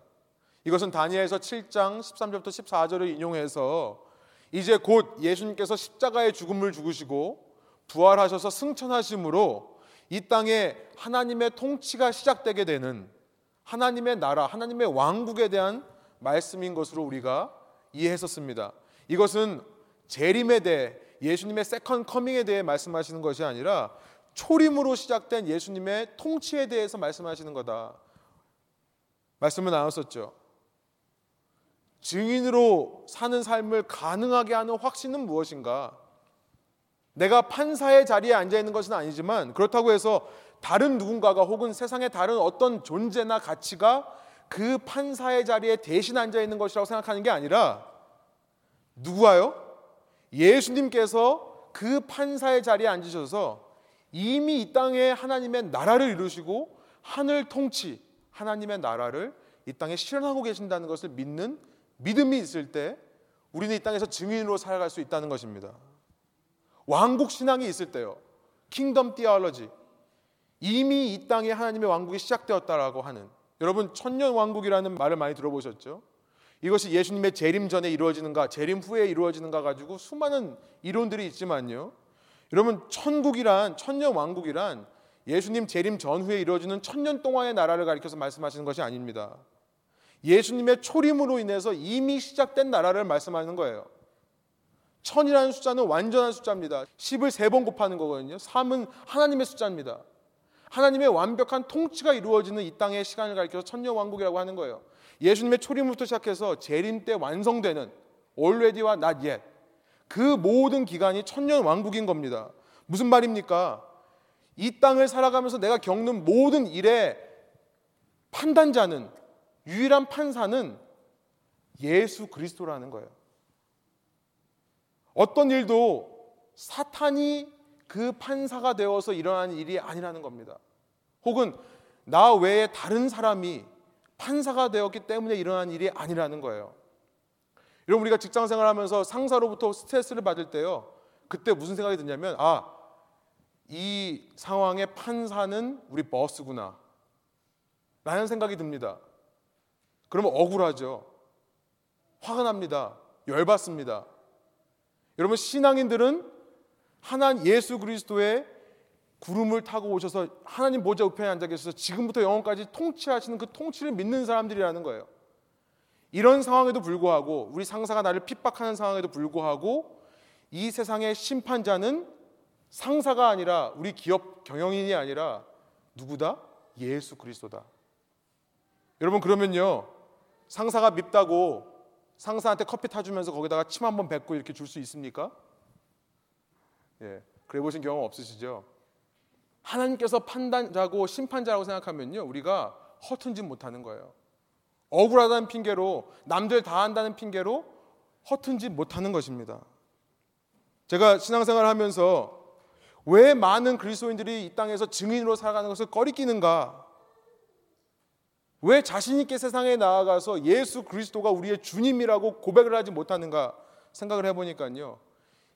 이것은 다니엘서 칠 장 십삼 절부터 십사 절을 인용해서 이제 곧 예수님께서 십자가의 죽음을 죽으시고 부활하셔서 승천하심으로 이 땅에 하나님의 통치가 시작되게 되는 하나님의 나라, 하나님의 왕국에 대한 말씀인 것으로 우리가 이해했었습니다. 이것은 재림에 대해, 예수님의 세컨 커밍에 대해 말씀하시는 것이 아니라 초림으로 시작된 예수님의 통치에 대해서 말씀하시는 거다 말씀을 나눴었죠. 증인으로 사는 삶을 가능하게 하는 확신은 무엇인가? 내가 판사의 자리에 앉아있는 것은 아니지만 그렇다고 해서 다른 누군가가 혹은 세상의 다른 어떤 존재나 가치가 그 판사의 자리에 대신 앉아있는 것이라고 생각하는 게 아니라, 누구와요? 예수님께서 그 판사의 자리에 앉으셔서 이미 이 땅에 하나님의 나라를 이루시고 하늘 통치, 하나님의 나라를 이 땅에 실현하고 계신다는 것을 믿는 믿음이 있을 때 우리는 이 땅에서 증인으로 살아갈 수 있다는 것입니다. 왕국 신앙이 있을 때요, 킹덤 디아올로지, 이미 이 땅에 하나님의 왕국이 시작되었다라고 하는, 여러분 천년 왕국이라는 말을 많이 들어보셨죠? 이것이 예수님의 재림 전에 이루어지는가, 재림 후에 이루어지는가 가지고 수많은 이론들이 있지만요, 여러분 천국이란, 천년 왕국이란 예수님 재림 전후에 이루어지는 천년 동안의 나라를 가리켜서 말씀하시는 것이 아닙니다. 예수님의 초림으로 인해서 이미 시작된 나라를 말씀하는 거예요. 천이라는 숫자는 완전한 숫자입니다. 십을 세 번 곱하는 거거든요. 삼은 하나님의 숫자입니다. 하나님의 완벽한 통치가 이루어지는 이 땅의 시간을 가리켜서 천년 왕국이라고 하는 거예요. 예수님의 초림부터 시작해서 재림 때 완성되는 already와 not yet, 그 모든 기간이 천년 왕국인 겁니다. 무슨 말입니까? 이 땅을 살아가면서 내가 겪는 모든 일의 판단자는, 유일한 판사는 예수 그리스도라는 거예요. 어떤 일도 사탄이 그 판사가 되어서 일어나는 일이 아니라는 겁니다. 혹은 나 외에 다른 사람이 판사가 되었기 때문에 일어난 일이 아니라는 거예요. 여러분, 우리가 직장 생활하면서 상사로부터 스트레스를 받을 때요, 그때 무슨 생각이 드냐면, 아, 이 상황의 판사는 우리 버스구나 라는 생각이 듭니다. 그러면 억울하죠. 화가 납니다. 열받습니다. 여러분, 신앙인들은 하나님 예수 그리스도의 구름을 타고 오셔서 하나님 보좌 우편에 앉아 계셔서 지금부터 영원까지 통치하시는 그 통치를 믿는 사람들이라는 거예요. 이런 상황에도 불구하고, 우리 상사가 나를 핍박하는 상황에도 불구하고, 이 세상의 심판자는 상사가 아니라, 우리 기업 경영인이 아니라 누구다? 예수 그리스도다. 여러분, 그러면요, 상사가 밉다고 상사한테 커피 타주면서 거기다가 침 한번 뱉고 이렇게 줄 수 있습니까? 예, 그래 보신 경험 없으시죠? 하나님께서 판단자고 심판자라고 생각하면요, 우리가 허튼짓 못하는 거예요. 억울하다는 핑계로, 남들 다 한다는 핑계로 허튼짓 못하는 것입니다. 제가 신앙생활을 하면서 왜 많은 그리스도인들이 이 땅에서 증인으로 살아가는 것을 꺼리끼는가, 왜 자신 있게 세상에 나아가서 예수 그리스도가 우리의 주님이라고 고백을 하지 못하는가 생각을 해보니까요,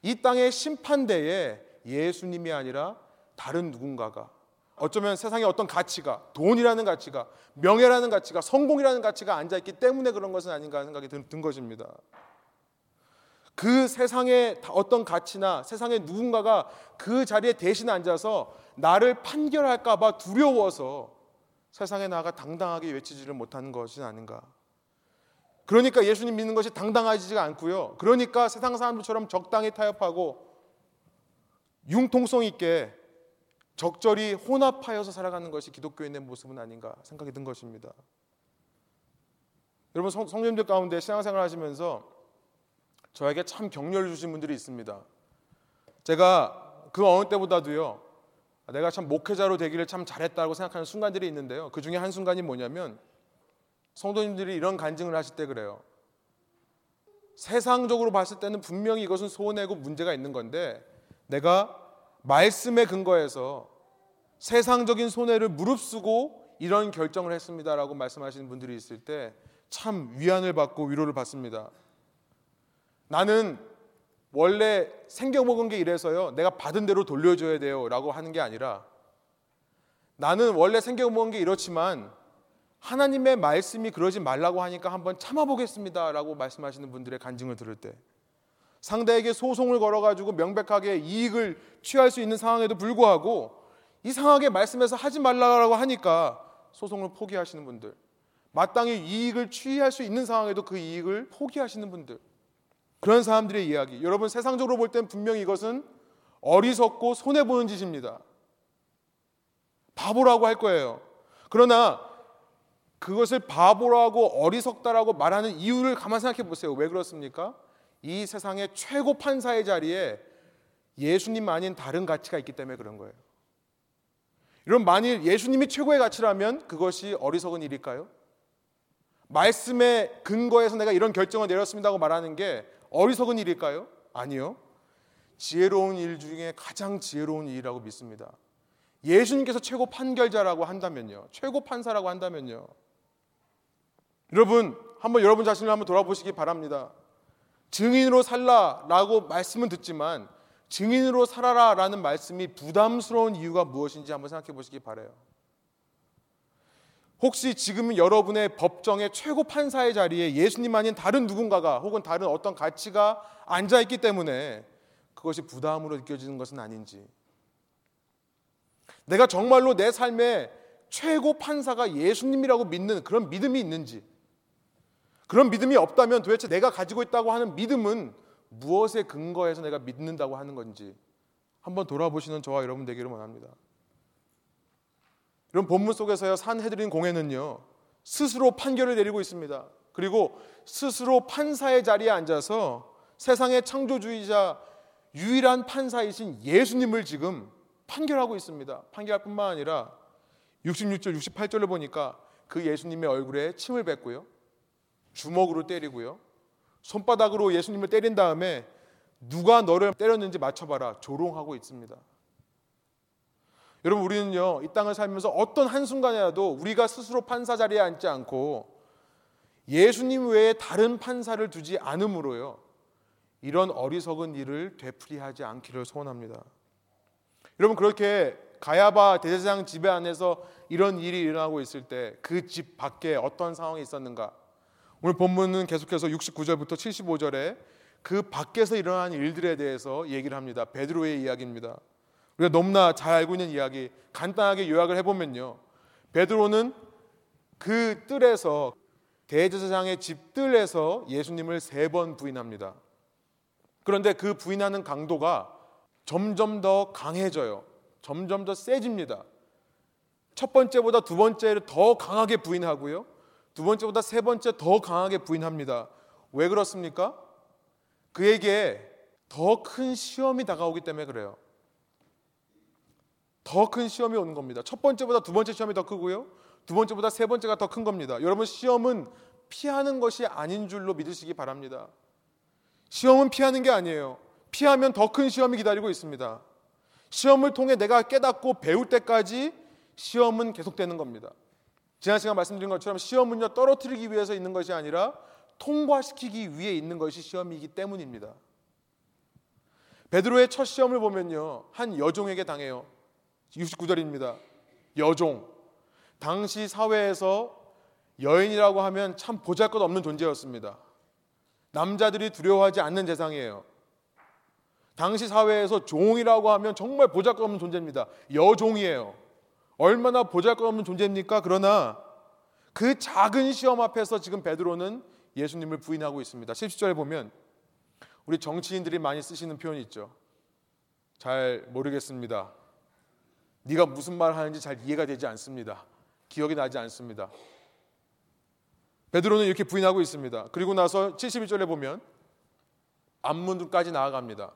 이 땅의 심판대에 예수님이 아니라 다른 누군가가, 어쩌면 세상의 어떤 가치가, 돈이라는 가치가, 명예라는 가치가, 성공이라는 가치가 앉아있기 때문에 그런 것은 아닌가 생각이 든 것입니다. 그 세상의 어떤 가치나 세상의 누군가가 그 자리에 대신 앉아서 나를 판결할까 봐 두려워서 세상에 나아가 당당하게 외치지를 못하는 것이 아닌가. 그러니까 예수님 믿는 것이 당당하지가 않고요, 그러니까 세상 사람들처럼 적당히 타협하고 융통성 있게 적절히 혼합하여서 살아가는 것이 기독교인의 모습은 아닌가 생각이 든 것입니다. 여러분, 성, 성님들 가운데 신앙생활 하시면서 저에게 참 격려를 주신 분들이 있습니다. 제가 그 어느 때보다도요, 내가 참 목회자로 되기를 참 잘했다고 생각하는 순간들이 있는데요, 그 중에 한 순간이 뭐냐면, 성도님들이 이런 간증을 하실 때 그래요. 세상적으로 봤을 때는 분명히 이것은 손해고 문제가 있는 건데, 내가 말씀에 근거해서 세상적인 손해를 무릅쓰고 이런 결정을 했습니다라고 말씀하시는 분들이 있을 때 참 위안을 받고 위로를 받습니다. 나는 원래 생겨먹은 게 이래서요, 내가 받은 대로 돌려줘야 돼요 라고 하는 게 아니라, 나는 원래 생겨먹은 게 이렇지만 하나님의 말씀이 그러지 말라고 하니까 한번 참아보겠습니다 라고 말씀하시는 분들의 간증을 들을 때, 상대에게 소송을 걸어가지고 명백하게 이익을 취할 수 있는 상황에도 불구하고 이상하게 말씀해서 하지 말라고 하니까 소송을 포기하시는 분들, 마땅히 이익을 취할 수 있는 상황에도 그 이익을 포기하시는 분들, 그런 사람들의 이야기, 여러분 세상적으로 볼 땐 분명히 이것은 어리석고 손해보는 짓입니다. 바보라고 할 거예요. 그러나 그것을 바보라고 어리석다라고 말하는 이유를 가만 생각해 보세요. 왜 그렇습니까? 이 세상의 최고 판사의 자리에 예수님 아닌 다른 가치가 있기 때문에 그런 거예요. 이런, 만일 예수님이 최고의 가치라면 그것이 어리석은 일일까요? 말씀에 근거해서 내가 이런 결정을 내렸습니다고 말하는 게 어리석은 일일까요? 아니요. 지혜로운 일 중에 가장 지혜로운 일이라고 믿습니다. 예수님께서 최고 판결자라고 한다면요, 최고 판사라고 한다면요, 여러분 한번 여러분 자신을 한번 돌아보시기 바랍니다. 증인으로 살라라고 말씀은 듣지만 증인으로 살아라라는 말씀이 부담스러운 이유가 무엇인지 한번 생각해 보시기 바라요. 혹시 지금 여러분의 법정의 최고 판사의 자리에 예수님 아닌 다른 누군가가 혹은 다른 어떤 가치가 앉아있기 때문에 그것이 부담으로 느껴지는 것은 아닌지, 내가 정말로 내 삶의 최고 판사가 예수님이라고 믿는 그런 믿음이 있는지, 그런 믿음이 없다면 도대체 내가 가지고 있다고 하는 믿음은 무엇에 근거해서 내가 믿는다고 하는 건지 한번 돌아보시는 저와 여러분 되기를 원합니다. 이런 본문 속에서요, 산해드린 공회는요 스스로 판결을 내리고 있습니다. 그리고 스스로 판사의 자리에 앉아서 세상의 창조주의자 유일한 판사이신 예수님을 지금 판결하고 있습니다. 판결할 뿐만 아니라 육십육 절, 육십팔 절을 보니까 그 예수님의 얼굴에 침을 뱉고요, 주먹으로 때리고요, 손바닥으로 예수님을 때린 다음에 누가 너를 때렸는지 맞춰봐라 조롱하고 있습니다. 여러분, 우리는요 이 땅을 살면서 어떤 한순간이라도 우리가 스스로 판사 자리에 앉지 않고 예수님 외에 다른 판사를 두지 않음으로요 이런 어리석은 일을 되풀이하지 않기를 소원합니다. 여러분, 그렇게 가야바 대제사장 집에 안에서 이런 일이 일어나고 있을 때 그 집 밖에 어떤 상황이 있었는가? 오늘 본문은 계속해서 육십구 절부터 칠십오 절에 그 밖에서 일어난 일들에 대해서 얘기를 합니다. 베드로의 이야기입니다. 우리가 너무나 잘 알고 있는 이야기, 간단하게 요약을 해보면요, 베드로는 그 뜰에서, 대제사장의 집 뜰에서 예수님을 세 번 부인합니다. 그런데 그 부인하는 강도가 점점 더 강해져요. 점점 더 세집니다. 첫 번째보다 두 번째를 더 강하게 부인하고요, 두 번째보다 세 번째 더 강하게 부인합니다. 왜 그렇습니까? 그에게 더 큰 시험이 다가오기 때문에 그래요. 더 큰 시험이 오는 겁니다. 첫 번째보다 두 번째 시험이 더 크고요, 두 번째보다 세 번째가 더 큰 겁니다. 여러분, 시험은 피하는 것이 아닌 줄로 믿으시기 바랍니다. 시험은 피하는 게 아니에요. 피하면 더 큰 시험이 기다리고 있습니다. 시험을 통해 내가 깨닫고 배울 때까지 시험은 계속되는 겁니다. 지난 시간 말씀드린 것처럼 시험은요 떨어뜨리기 위해서 있는 것이 아니라 통과시키기 위해 있는 것이 시험이기 때문입니다. 베드로의 첫 시험을 보면요, 한 여종에게 당해요. 육십구 절입니다. 여종. 당시 사회에서 여인이라고 하면 참 보잘것없는 존재였습니다. 남자들이 두려워하지 않는 세상이에요. 당시 사회에서 종이라고 하면 정말 보잘것없는 존재입니다. 여종이에요. 얼마나 보잘것없는 존재입니까? 그러나 그 작은 시험 앞에서 지금 베드로는 예수님을 부인하고 있습니다. 십 절에 보면 우리 정치인들이 많이 쓰시는 표현이 있죠. 잘 모르겠습니다. 네가 무슨 말 하는지 잘 이해가 되지 않습니다. 기억이 나지 않습니다. 베드로는 이렇게 부인하고 있습니다. 그리고 나서 칠십일 절에 보면 앞문까지 나아갑니다.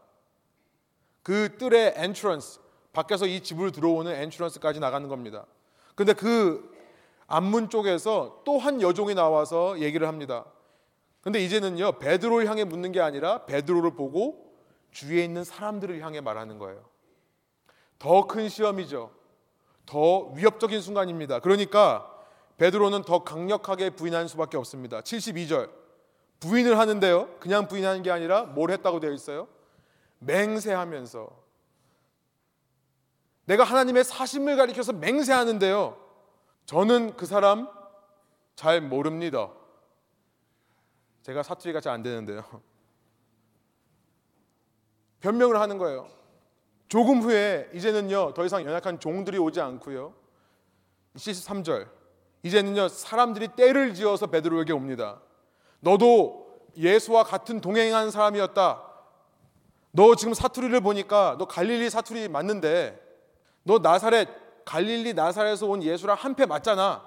그 뜰의 엔트런스, 밖에서 이 집으로 들어오는 엔트런스까지 나가는 겁니다. 그런데 그 앞문 쪽에서 또 한 여종이 나와서 얘기를 합니다. 그런데 이제는요 베드로를 향해 묻는 게 아니라 베드로를 보고 주위에 있는 사람들을 향해 말하는 거예요. 더 큰 시험이죠. 더 위협적인 순간입니다. 그러니까 베드로는 더 강력하게 부인할 수밖에 없습니다. 칠십이 절 부인을 하는데요, 그냥 부인하는 게 아니라 뭘 했다고 되어 있어요? 맹세하면서, 내가 하나님의 사심을 가리켜서 맹세하는데요, 저는 그 사람 잘 모릅니다. 제가 사투리가 잘 안 되는데요, 변명을 하는 거예요. 조금 후에 이제는요 더 이상 연약한 종들이 오지 않고요, 칠십삼 절 이제는요 사람들이 떼를 지어서 베드로에게 옵니다. 너도 예수와 같은 동행한 사람이었다. 너 지금 사투리를 보니까 너 갈릴리 사투리 맞는데, 너 나사렛 갈릴리 나사렛에서 온 예수랑 한패 맞잖아.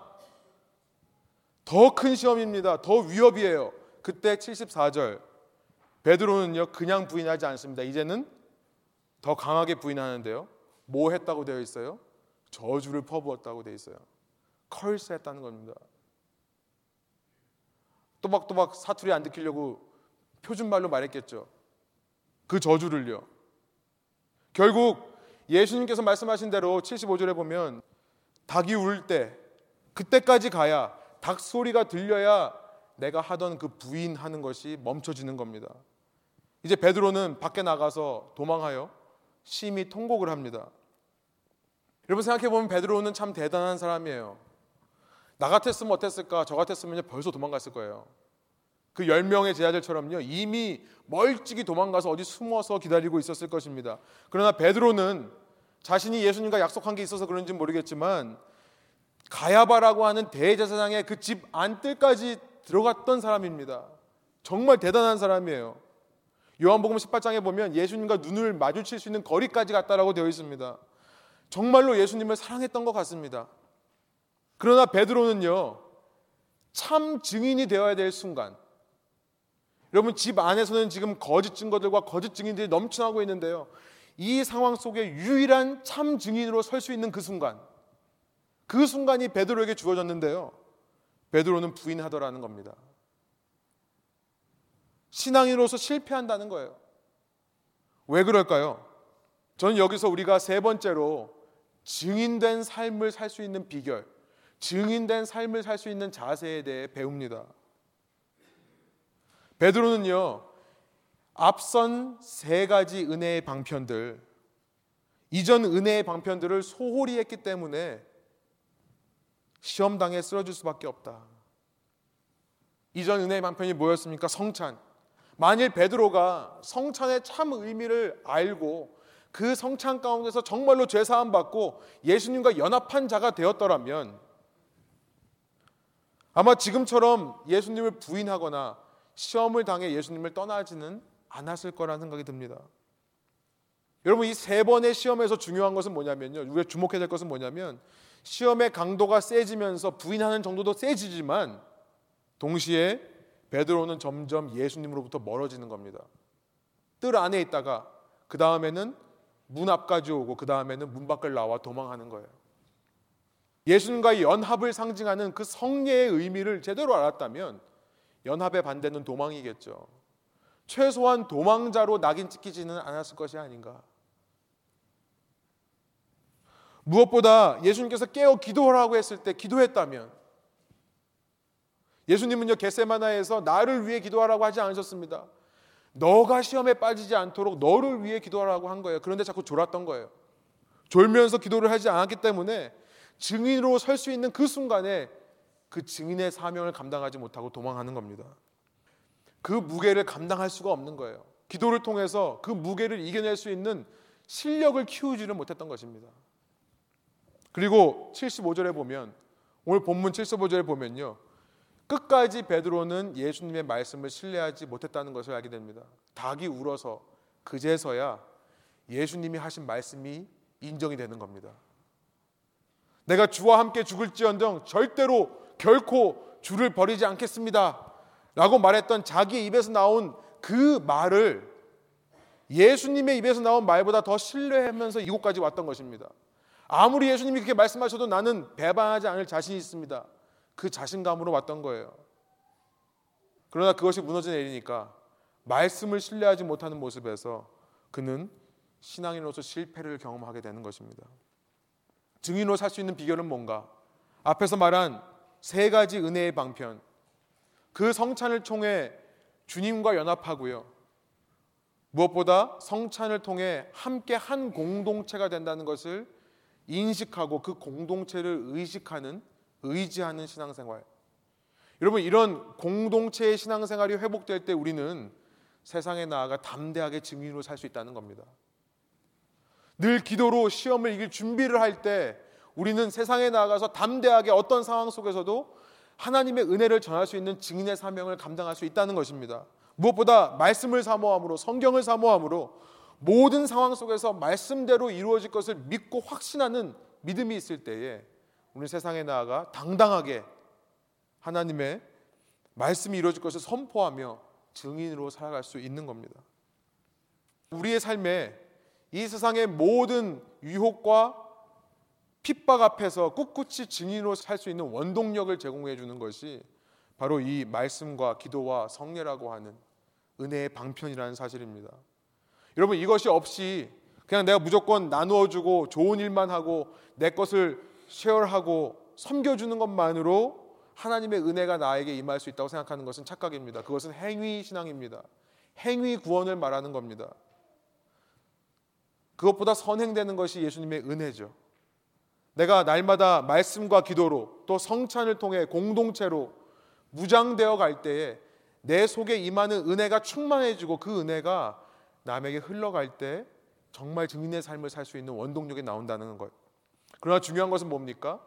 더 큰 시험입니다. 더 위협이에요. 그때 칠십사 절 베드로는요 그냥 부인하지 않습니다. 이제는 더 강하게 부인하는데요, 뭐 했다고 되어 있어요? 저주를 퍼부었다고 되어 있어요. 컬스했다는 겁니다. 또박또박 사투리 안 듣기려고 표준말로 말했겠죠. 그 저주를요. 결국 예수님께서 말씀하신 대로 칠십오 절에 보면 닭이 울 때, 그때까지 가야, 닭 소리가 들려야 내가 하던 그 부인하는 것이 멈춰지는 겁니다. 이제 베드로는 밖에 나가서 도망하여 심히 통곡을 합니다. 여러분 생각해보면 베드로는 참 대단한 사람이에요. 나 같았으면 어땠을까? 저 같았으면 벌써 도망갔을 거예요. 그 열 명의 제자들처럼요 이미 멀찍이 도망가서 어디 숨어서 기다리고 있었을 것입니다. 그러나 베드로는 자신이 예수님과 약속한 게 있어서 그런지는 모르겠지만 가야바라고 하는 대제사장의 그 집 안뜰까지 들어갔던 사람입니다. 정말 대단한 사람이에요. 요한복음 십팔 장에 보면 예수님과 눈을 마주칠 수 있는 거리까지 갔다라고 되어 있습니다. 정말로 예수님을 사랑했던 것 같습니다. 그러나 베드로는요 참 증인이 되어야 될 순간, 여러분 집 안에서는 지금 거짓 증거들과 거짓 증인들이 넘쳐나고 있는데요, 이 상황 속에 유일한 참 증인으로 설 수 있는 그 순간, 그 순간이 베드로에게 주어졌는데요 베드로는 부인하더라는 겁니다. 신앙인으로서 실패한다는 거예요. 왜 그럴까요? 저는 여기서 우리가 세 번째로 증인된 삶을 살 수 있는 비결, 증인된 삶을 살 수 있는 자세에 대해 배웁니다. 베드로는요 앞선 세 가지 은혜의 방편들, 이전 은혜의 방편들을 소홀히 했기 때문에 시험당에 쓰러질 수밖에 없다. 이전 은혜의 방편이 뭐였습니까? 성찬. 만일 베드로가 성찬의 참 의미를 알고 그 성찬 가운데서 정말로 죄 사함 받고 예수님과 연합한 자가 되었더라면 아마 지금처럼 예수님을 부인하거나 시험을 당해 예수님을 떠나지는 않았을 거라는 생각이 듭니다. 여러분 이 세 번의 시험에서 중요한 것은 뭐냐면요, 우리가 주목해야 될 것은 뭐냐면 시험의 강도가 세지면서 부인하는 정도도 세지지만 동시에 베드로는 점점 예수님으로부터 멀어지는 겁니다. 뜰 안에 있다가 그 다음에는 문 앞까지 오고 그 다음에는 문 밖을 나와 도망하는 거예요. 예수님과의 연합을 상징하는 그 성례의 의미를 제대로 알았다면 연합의 반대는 도망이겠죠. 최소한 도망자로 낙인 찍히지는 않았을 것이 아닌가. 무엇보다 예수님께서 깨어 기도하라고 했을 때 기도했다면, 예수님은요 겟세마나에서 나를 위해 기도하라고 하지 않으셨습니다. 너가 시험에 빠지지 않도록 너를 위해 기도하라고 한 거예요. 그런데 자꾸 졸았던 거예요. 졸면서 기도를 하지 않았기 때문에 증인으로 설 수 있는 그 순간에 그 증인의 사명을 감당하지 못하고 도망하는 겁니다. 그 무게를 감당할 수가 없는 거예요. 기도를 통해서 그 무게를 이겨낼 수 있는 실력을 키우지를 못했던 것입니다. 그리고 칠십오 절에 보면, 오늘 본문 칠십오 절에 보면요 끝까지 베드로는 예수님의 말씀을 신뢰하지 못했다는 것을 알게 됩니다. 닭이 울어서 그제서야 예수님이 하신 말씀이 인정이 되는 겁니다. 내가 주와 함께 죽을지언정 절대로 결코 주를 버리지 않겠습니다 라고 말했던 자기 입에서 나온 그 말을 예수님의 입에서 나온 말보다 더 신뢰하면서 이곳까지 왔던 것입니다. 아무리 예수님이 그렇게 말씀하셔도 나는 배반하지 않을 자신이 있습니다. 그 자신감으로 왔던 거예요. 그러나 그것이 무너져 내리니까 말씀을 신뢰하지 못하는 모습에서 그는 신앙인으로서 실패를 경험하게 되는 것입니다. 증인으로 살 수 있는 비결은 뭔가? 앞에서 말한 세 가지 은혜의 방편, 그 성찬을 통해 주님과 연합하고요, 무엇보다 성찬을 통해 함께 한 공동체가 된다는 것을 인식하고 그 공동체를 의식하는, 의지하는 신앙생활. 여러분, 이런 공동체의 신앙생활이 회복될 때 우리는 세상에 나아가 담대하게 증인으로 살 수 있다는 겁니다. 늘 기도로 시험을 이길 준비를 할 때 우리는 세상에 나아가서 담대하게 어떤 상황 속에서도 하나님의 은혜를 전할 수 있는 증인의 사명을 감당할 수 있다는 것입니다. 무엇보다 말씀을 사모함으로, 성경을 사모함으로 모든 상황 속에서 말씀대로 이루어질 것을 믿고 확신하는 믿음이 있을 때에 우리는 세상에 나아가 당당하게 하나님의 말씀이 이루어질 것을 선포하며 증인으로 살아갈 수 있는 겁니다. 우리의 삶에 이 세상의 모든 유혹과 핍박 앞에서 꿋꿋이 증인으로 살 수 있는 원동력을 제공해 주는 것이 바로 이 말씀과 기도와 성례라고 하는 은혜의 방편이라는 사실입니다. 여러분, 이것이 없이 그냥 내가 무조건 나누어주고 좋은 일만 하고 내 것을 쉐어하고 섬겨주는 것만으로 하나님의 은혜가 나에게 임할 수 있다고 생각하는 것은 착각입니다. 그것은 행위 신앙입니다. 행위 구원을 말하는 겁니다. 그것보다 선행되는 것이 예수님의 은혜죠. 내가 날마다 말씀과 기도로, 또 성찬을 통해 공동체로 무장되어 갈 때에 내 속에 임하는 은혜가 충만해지고 그 은혜가 남에게 흘러갈 때 정말 증인의 삶을 살 수 있는 원동력이 나온다는 것. 그러나 중요한 것은 뭡니까?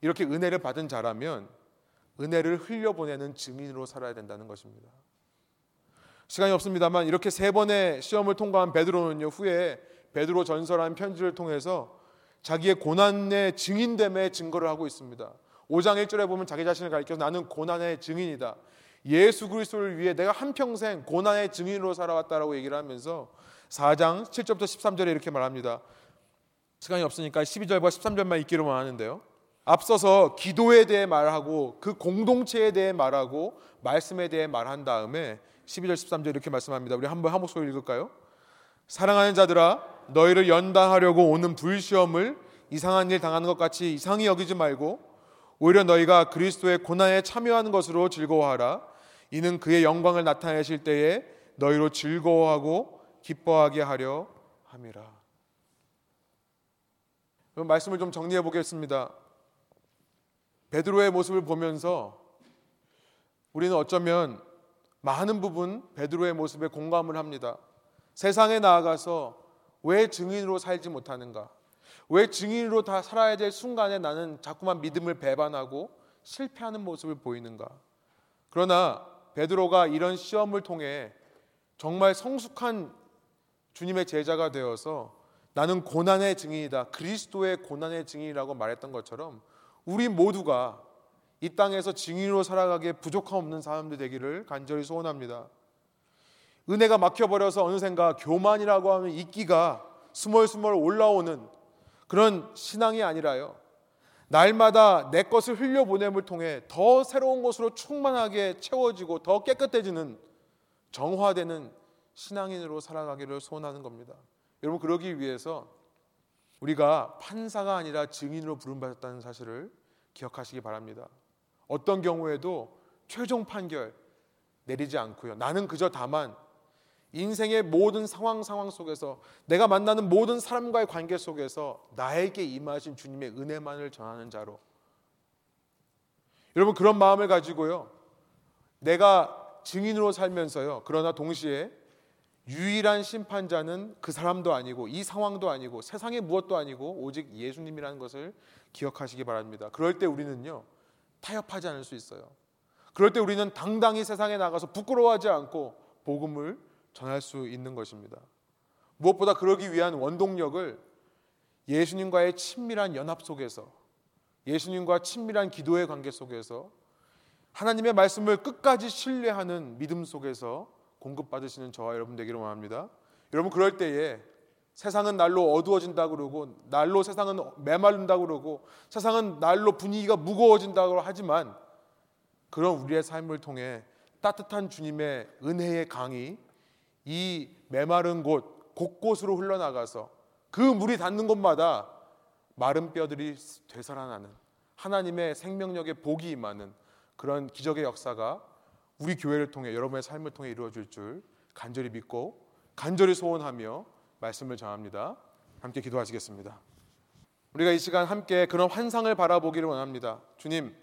이렇게 은혜를 받은 자라면 은혜를 흘려보내는 증인으로 살아야 된다는 것입니다. 시간이 없습니다만 이렇게 세 번의 시험을 통과한 베드로는요, 후에 베드로 전서라는 편지를 통해서 자기의 고난의 증인됨의 증거를 하고 있습니다. 오 장 일 절에 보면 자기 자신을 가리켜서 나는 고난의 증인이다, 예수 그리스도를 위해 내가 한평생 고난의 증인으로 살아왔다라고 얘기를 하면서 사 장 칠 절부터 십삼 절에 이렇게 말합니다. 시간이 없으니까 십이 절과 십삼 절만 읽기로만 하는데요, 앞서서 기도에 대해 말하고 그 공동체에 대해 말하고 말씀에 대해 말한 다음에 십이 절 십삼 절 이렇게 말씀합니다. 우리 한번 한 목소리 읽을까요? 사랑하는 자들아, 너희를 연단하려고 오는 불시험을 이상한 일 당하는 것 같이 이상히 여기지 말고 오히려 너희가 그리스도의 고난에 참여하는 것으로 즐거워하라. 이는 그의 영광을 나타내실 때에 너희로 즐거워하고 기뻐하게 하려 함이라. 그럼 말씀을 좀 정리해 보겠습니다. 베드로의 모습을 보면서 우리는 어쩌면 많은 부분 베드로의 모습에 공감을 합니다. 세상에 나아가서 왜 증인으로 살지 못하는가? 왜 증인으로 다 살아야 될 순간에 나는 자꾸만 믿음을 배반하고 실패하는 모습을 보이는가? 그러나 베드로가 이런 시험을 통해 정말 성숙한 주님의 제자가 되어서 나는 고난의 증인이다, 그리스도의 고난의 증인이라고 말했던 것처럼 우리 모두가 이 땅에서 증인으로 살아가기에 부족함 없는 사람들 되기를 간절히 소원합니다. 은혜가 막혀버려서 어느샌가 교만이라고 하는 이끼가 스멀스멀 올라오는 그런 신앙이 아니라요, 날마다 내 것을 흘려보냄을 통해 더 새로운 것으로 충만하게 채워지고 더 깨끗해지는, 정화되는 신앙인으로 살아가기를 소원하는 겁니다. 여러분, 그러기 위해서 우리가 판사가 아니라 증인으로 부름받았다는 사실을 기억하시기 바랍니다. 어떤 경우에도 최종 판결 내리지 않고요, 나는 그저 다만 인생의 모든 상황 상황 속에서 내가 만나는 모든 사람과의 관계 속에서 나에게 임하신 주님의 은혜만을 전하는 자로, 여러분 그런 마음을 가지고요, 내가 증인으로 살면서요, 그러나 동시에 유일한 심판자는 그 사람도 아니고 이 상황도 아니고 세상의 무엇도 아니고 오직 예수님이라는 것을 기억하시기 바랍니다. 그럴 때 우리는요 타협하지 않을 수 있어요. 그럴 때 우리는 당당히 세상에 나가서 부끄러워하지 않고 복음을 전할 수 있는 것입니다. 무엇보다 그러기 위한 원동력을 예수님과의 친밀한 연합 속에서, 예수님과 친밀한 기도의 관계 속에서, 하나님의 말씀을 끝까지 신뢰하는 믿음 속에서 공급받으시는 저와 여러분 되기를 원합니다. 여러분, 그럴 때에 세상은 날로 어두워진다 그러고 날로 세상은 메마른다 그러고 세상은 날로 분위기가 무거워진다고 하지만 그런 우리의 삶을 통해 따뜻한 주님의 은혜의 강이 이 메마른 곳, 곳곳으로 흘러나가서 그 물이 닿는 곳마다 마른 뼈들이 되살아나는, 하나님의 생명력의 복이 임하는 그런 기적의 역사가 우리 교회를 통해, 여러분의 삶을 통해 이루어질 줄 간절히 믿고 간절히 소원하며 말씀을 전합니다. 함께 기도하시겠습니다. 우리가 이 시간 함께 그런 환상을 바라보기를 원합니다. 주님,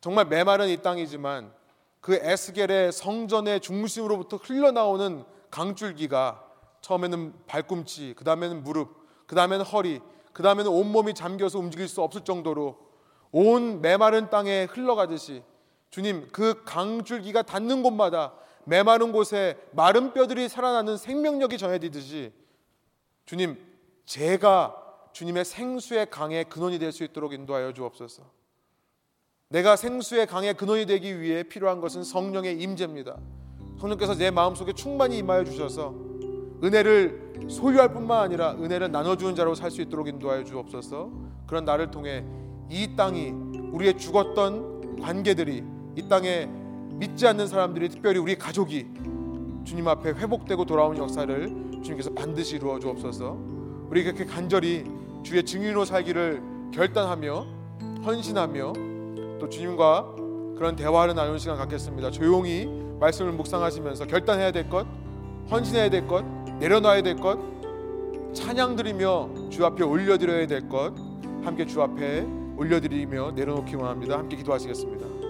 정말 메마른 이 땅이지만 그 에스겔의 성전의 중심으로부터 흘러나오는 강줄기가 처음에는 발꿈치, 그 다음에는 무릎, 그 다음에는 허리, 그 다음에는 온몸이 잠겨서 움직일 수 없을 정도로 온 메마른 땅에 흘러가듯이, 주님, 그 강줄기가 닿는 곳마다 메마른 곳에 마른 뼈들이 살아나는 생명력이 전해지듯이, 주님, 제가 주님의 생수의 강의 근원이 될 수 있도록 인도하여 주옵소서. 내가 생수의 강의 근원이 되기 위해 필요한 것은 성령의 임재입니다. 성령께서 내 마음속에 충만히 임하여 주셔서 은혜를 소유할 뿐만 아니라 은혜를 나눠주는 자로 살 수 있도록 인도하여 주옵소서. 그런 나를 통해 이 땅이, 우리의 죽었던 관계들이, 이 땅에 믿지 않는 사람들이, 특별히 우리 가족이 주님 앞에 회복되고 돌아오는 역사를 주님께서 반드시 이루어 주옵소서. 우리 그렇게 간절히 주의 증인으로 살기를 결단하며 헌신하며 또 주님과 그런 대화를 나누는 시간 갖겠습니다. 조용히 말씀을 묵상하시면서 결단해야 될 것, 헌신해야 될 것, 내려놔야 될 것, 찬양 드리며 주 앞에 올려드려야 될 것, 함께 주 앞에 올려드리며 내려놓기 원합니다. 함께 기도하시겠습니다.